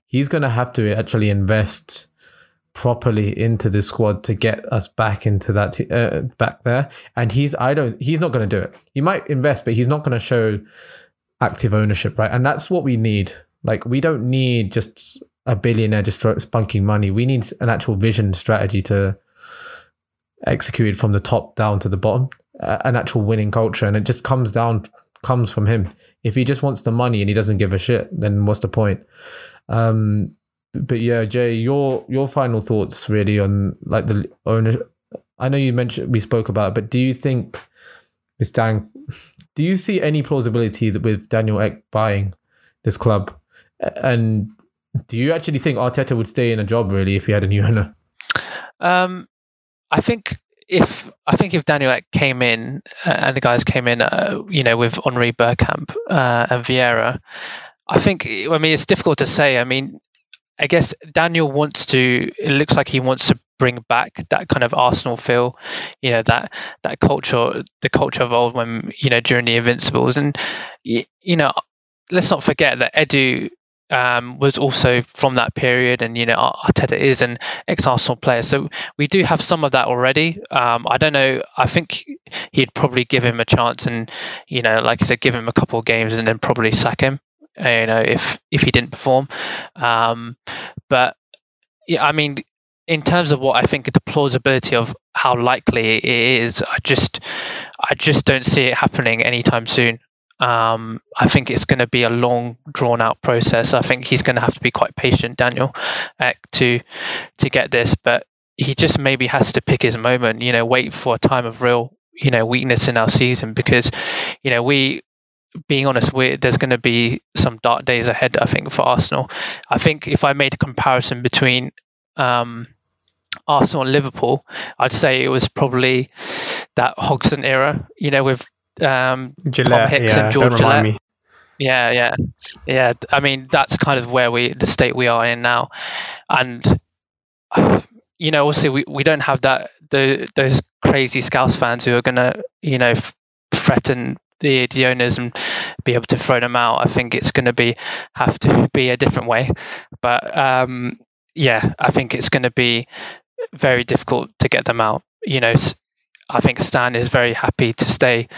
He's going to have to actually invest properly into the squad to get us back into that back there. And he's not going to do it. He might invest, but he's not going to show active ownership, right? And that's what we need. Like, we don't need just a billionaire just spunking money. We need an actual vision strategy to execute from the top down to the bottom, an actual winning culture. And it just comes from him. If he just wants the money and he doesn't give a shit, then what's the point? But yeah, Jay, your final thoughts really on like the owner. I know you mentioned, we spoke about it, but do you think do you see any plausibility that with Daniel Ek buying this club? And do you actually think Arteta would stay in a job really if he had a new owner? I think if Daniel Ek came in and the guys came in, with Henri, Bergkamp and Vieira, I mean it's difficult to say. I mean, I guess Daniel looks like he wants to bring back that kind of Arsenal feel, that culture, the culture of old when during the Invincibles, and let's not forget that Edu was also from that period, and Arteta is an ex-Arsenal player, so we do have some of that already. I don't know. I think he'd probably give him a chance, and like I said, give him a couple of games, and then probably sack him. If he didn't perform. But yeah, I mean, in terms of what I think the plausibility of how likely it is, I just don't see it happening anytime soon. I think it's going to be a long, drawn-out process. I think he's going to have to be quite patient, Daniel Ek, to get this. But he just maybe has to pick his moment. Wait for a time of real, weakness in our season, because, we, being honest, there's going to be some dark days ahead, I think, for Arsenal. I think if I made a comparison between Arsenal and Liverpool, I'd say it was probably that Hodgson era, with Gillette, Tom Hicks and George Gillette. Yeah. I mean, that's kind of where the state we are in now, and obviously we don't have that those crazy Scouse fans who are gonna threaten the owners and be able to throw them out. I think it's gonna have to be a different way, but I think it's gonna be very difficult to get them out. I think Stan is very happy to stay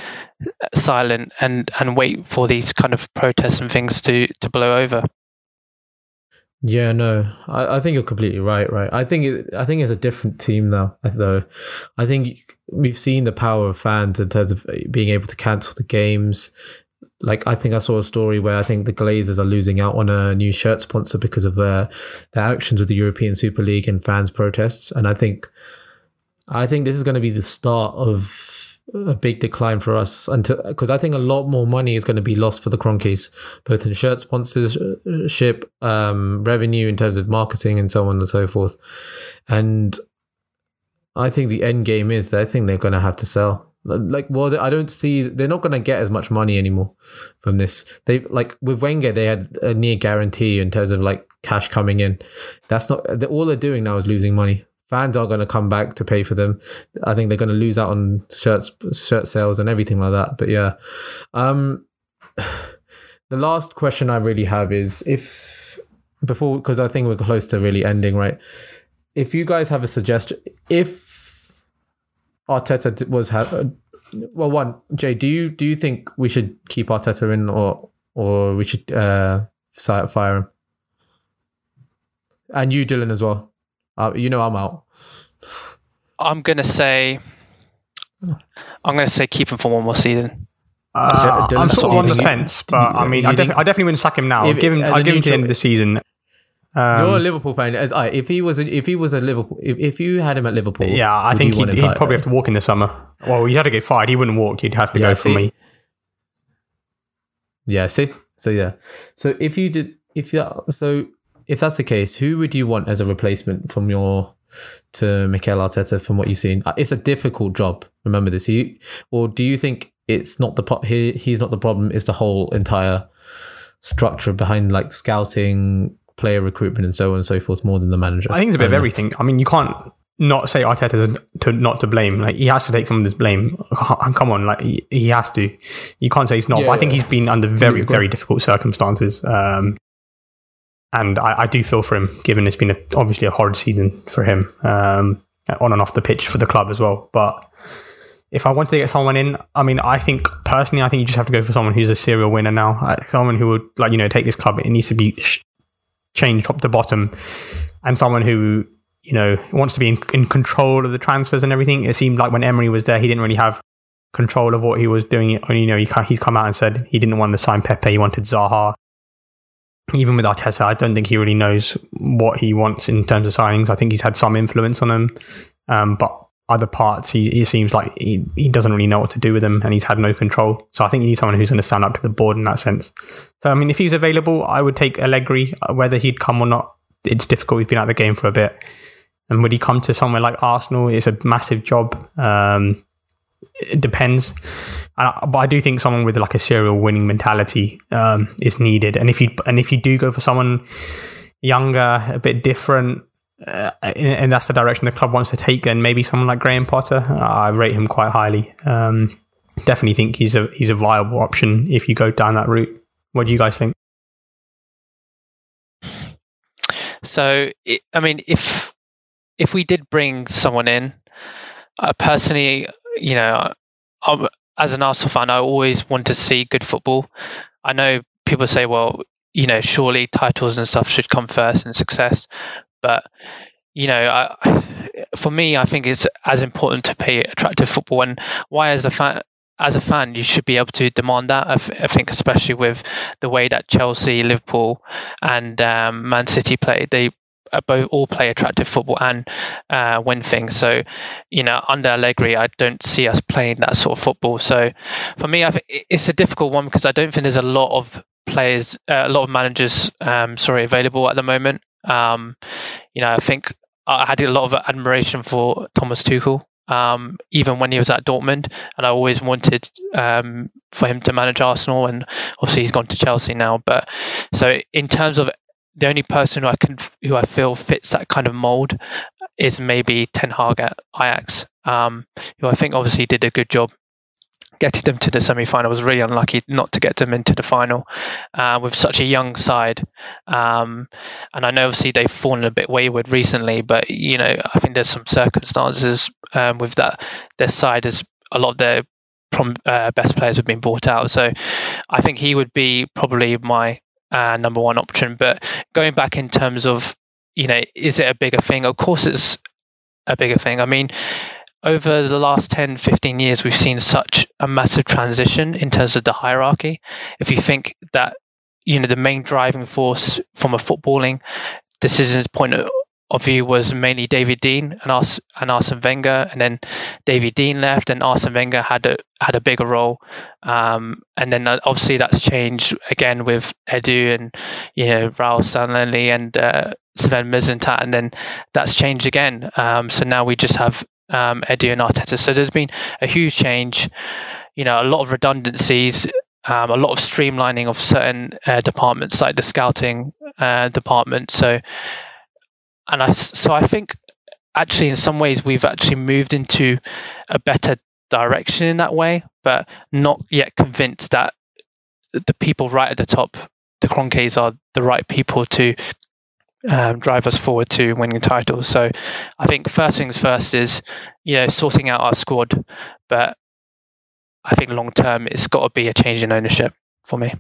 silent and wait for these kind of protests and things to blow over. Yeah, no, I think you're completely right. I think it's a different team now, though. I think we've seen the power of fans in terms of being able to cancel the games. Like, I think I saw a story where I think the Glazers are losing out on a new shirt sponsor because of their actions with the European Super League and fans' protests. And I think this is going to be the start of a big decline for us, because I think a lot more money is going to be lost for the Kroenkes, both in shirt sponsorship, revenue in terms of marketing, and so on and so forth. And I think the end game is that I think they're going to have to sell. They're not going to get as much money anymore from this. They, like with Wenger, they had a near guarantee in terms of like cash coming in. That's not all they're doing now is losing money. Fans are going to come back to pay for them. I think they're going to lose out on shirt sales and everything like that. But yeah, the last question I really have is because I think we're close to really ending, right? If you guys have a suggestion, if Arteta Jay, do you think we should keep Arteta in or we should fire him? And you, Dylan, as well. I'm out. I'm gonna say keep him for one more season. I'm sort of on the fence, but I definitely wouldn't sack him now. I'd give him to the end of the season. You're a Liverpool fan, if you had him at Liverpool, yeah, I think he'd probably have to walk in the summer. Well, he'd have to get fired. He wouldn't walk. He'd have to go for me. Yeah. See. So yeah. So if you did, if that's the case, who would you want as a replacement to Mikel Arteta from what you've seen? It's a difficult job. Remember this. Or do you think it's not he's not the problem? It's the whole entire structure behind like scouting, player recruitment, and so on and so forth, more than the manager? I think it's a bit of everything. I mean, you can't not say Arteta's not to blame. Like, he has to take some of this blame. Come on, like he has to. You can't say he's not. Yeah, but I think he's been under very, very difficult circumstances. And I do feel for him, given it's been obviously a hard season for him, on and off the pitch for the club as well. But if I wanted to get someone in, I think you just have to go for someone who's a serial winner now. Someone who would take this club. It needs to be changed top to bottom, and someone who wants to be in control of the transfers and everything. It seemed like when Emery was there, he didn't really have control of what he was doing. He's come out and said he didn't want to sign Pepe. He wanted Zaha. Even with Arteta, I don't think he really knows what he wants in terms of signings. I think he's had some influence on them, but other parts, it seems like he doesn't really know what to do with them, and he's had no control. So I think you need someone who's going to stand up to the board in that sense. So, if he's available, I would take Allegri. Whether he'd come or not, it's difficult. He's been out of the game for a bit. And would he come to somewhere like Arsenal? It's a massive job. It depends, but I do think someone with like a serial winning mentality is needed. And if you do go for someone younger, a bit different, and that's the direction the club wants to take, then maybe someone like Graham Potter. I rate him quite highly. Definitely think he's a viable option if you go down that route. What do you guys think? So, if we did bring someone in, personally. As an Arsenal fan, I always want to see good football. I know people say, well, surely titles and stuff should come first and success. But, for me, I think it's as important to play attractive football. And why, as a fan, you should be able to demand that. I think especially with the way that Chelsea, Liverpool and Man City play, they both all play attractive football and win things. So, under Allegri, I don't see us playing that sort of football. So, for me, I think it's a difficult one because I don't think there's a lot of players, a lot of managers, available at the moment. I think I had a lot of admiration for Thomas Tuchel, even when he was at Dortmund, and I always wanted for him to manage Arsenal. And obviously, he's gone to Chelsea now. But so, in terms of the only person who I feel fits that kind of mold is maybe Ten Hag at Ajax, who I think obviously did a good job getting them to the semi-final. Was really unlucky not to get them into the final with such a young side. And I know obviously they've fallen a bit wayward recently, but I think there's some circumstances with that. Their side is a lot of their best players have been bought out, so I think he would be probably my number one option. But going back in terms of, you know, is it a bigger thing? Of course it's a bigger thing. I mean, over the last 10, 15 years, we've seen such a massive transition in terms of the hierarchy. If you think that, you know, the main driving force from a footballing decisions point of view was mainly David Dean and Arsene Wenger, and then David Dean left and Arsene Wenger had a bigger role. And then obviously that's changed again with Edu and, you know, Raul Sanlali and Sven Mislintat, and then that's changed again. So now we just have Edu and Arteta. So there's been a huge change, you know, a lot of redundancies, a lot of streamlining of certain departments like the scouting department. So I think actually in some ways we've actually moved into a better direction in that way, but not yet convinced that the people right at the top, the Kroenkes, are the right people to drive us forward to winning titles. So I think first things first is, you know, sorting out our squad, but I think long term it's got to be a change in ownership for me.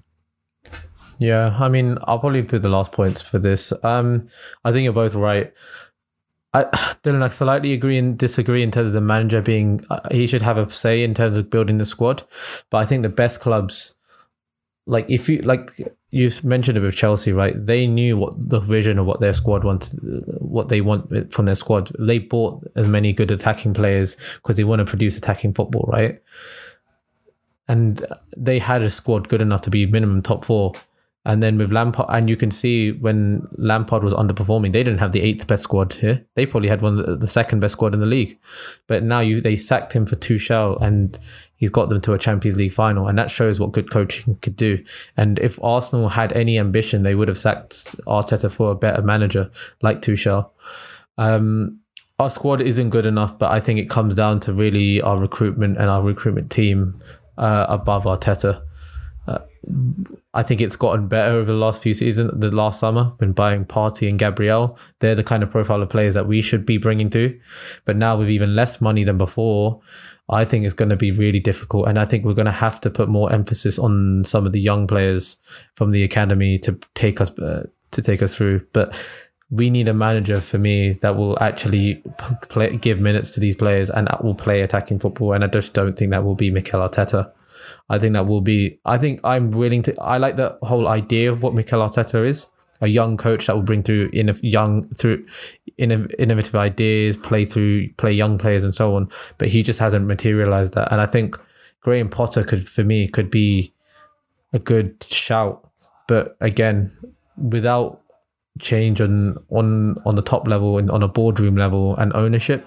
Yeah, I mean, I'll probably put the last points for this. I think you're both right. Dylan, I slightly agree and disagree in terms of the manager being, he should have a say in terms of building the squad. But I think the best clubs, like if you, like you've mentioned it with Chelsea, right? They knew what the vision of what their squad wants, what they want from their squad. They bought as many good attacking players because they want to produce attacking football, right? And they had a squad good enough to be minimum top four. And then with Lampard, and you can see when Lampard was underperforming, they didn't have the 8th best squad here. They probably had one of the 2nd best squad in the league. But now they sacked him for Tuchel and he's got them to a Champions League final. And that shows what good coaching could do. And if Arsenal had any ambition, they would have sacked Arteta for a better manager like Tuchel. Our squad isn't good enough, but I think it comes down to really our recruitment and our recruitment team above Arteta. I think it's gotten better over the last few seasons. The last summer, when buying Partey and Gabriel, they're the kind of profile of players that we should be bringing through. But now with even less money than before, I think it's going to be really difficult. And I think we're going to have to put more emphasis on some of the young players from the academy to take us through. But we need a manager, for me, that will actually give minutes to these players and will play attacking football. And I just don't think that will be Mikel Arteta. I like the whole idea of what Mikel Arteta is, a young coach that will bring through innovative ideas, play young players and so on. But he just hasn't materialized that. And I think Graham Potter could be a good shout. But again, without change on the top level and on a boardroom level and ownership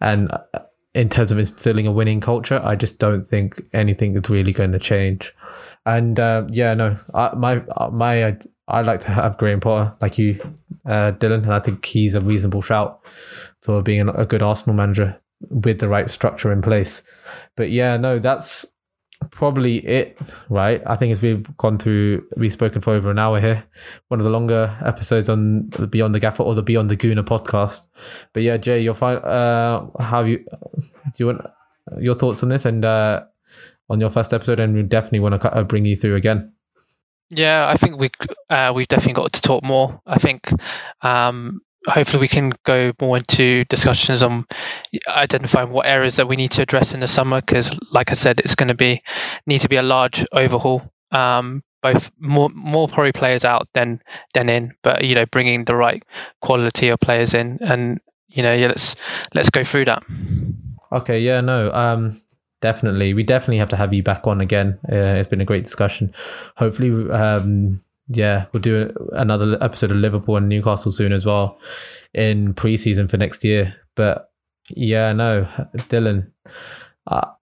and in terms of instilling a winning culture, I just don't think anything is really going to change. And I'd like to have Graham Potter, like you, Dylan, and I think he's a reasonable shout for being a good Arsenal manager with the right structure in place. But yeah, no, that's probably it, right? I think as we've spoken for over an hour here, one of the longer episodes on the Beyond the Gaffer or the Beyond the Gooner podcast. But yeah, Jay, you're fine. Do you want your thoughts on this and on your first episode? And we definitely want to bring you through again. Yeah, I think we've definitely got to talk more. I think hopefully we can go more into discussions on identifying what areas that we need to address in the summer, because like I said, it's going to need to be a large overhaul, both more probably players out than in, but you know, bringing the right quality of players in. And you know, yeah, let's go through that. Okay, yeah, no, we definitely have to have you back on again. It's been a great discussion. Hopefully yeah, we'll do another episode of Liverpool and Newcastle soon as well in pre-season for next year. But yeah, no, Dylan.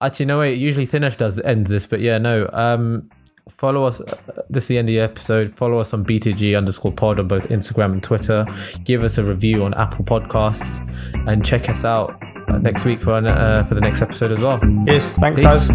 Actually, no, wait, usually Thinesh ends this, but yeah, no. Follow us. This is the end of the episode. Follow us on BTG_pod on both Instagram and Twitter. Give us a review on Apple Podcasts and check us out next week for the next episode as well. Yes, thanks, guys.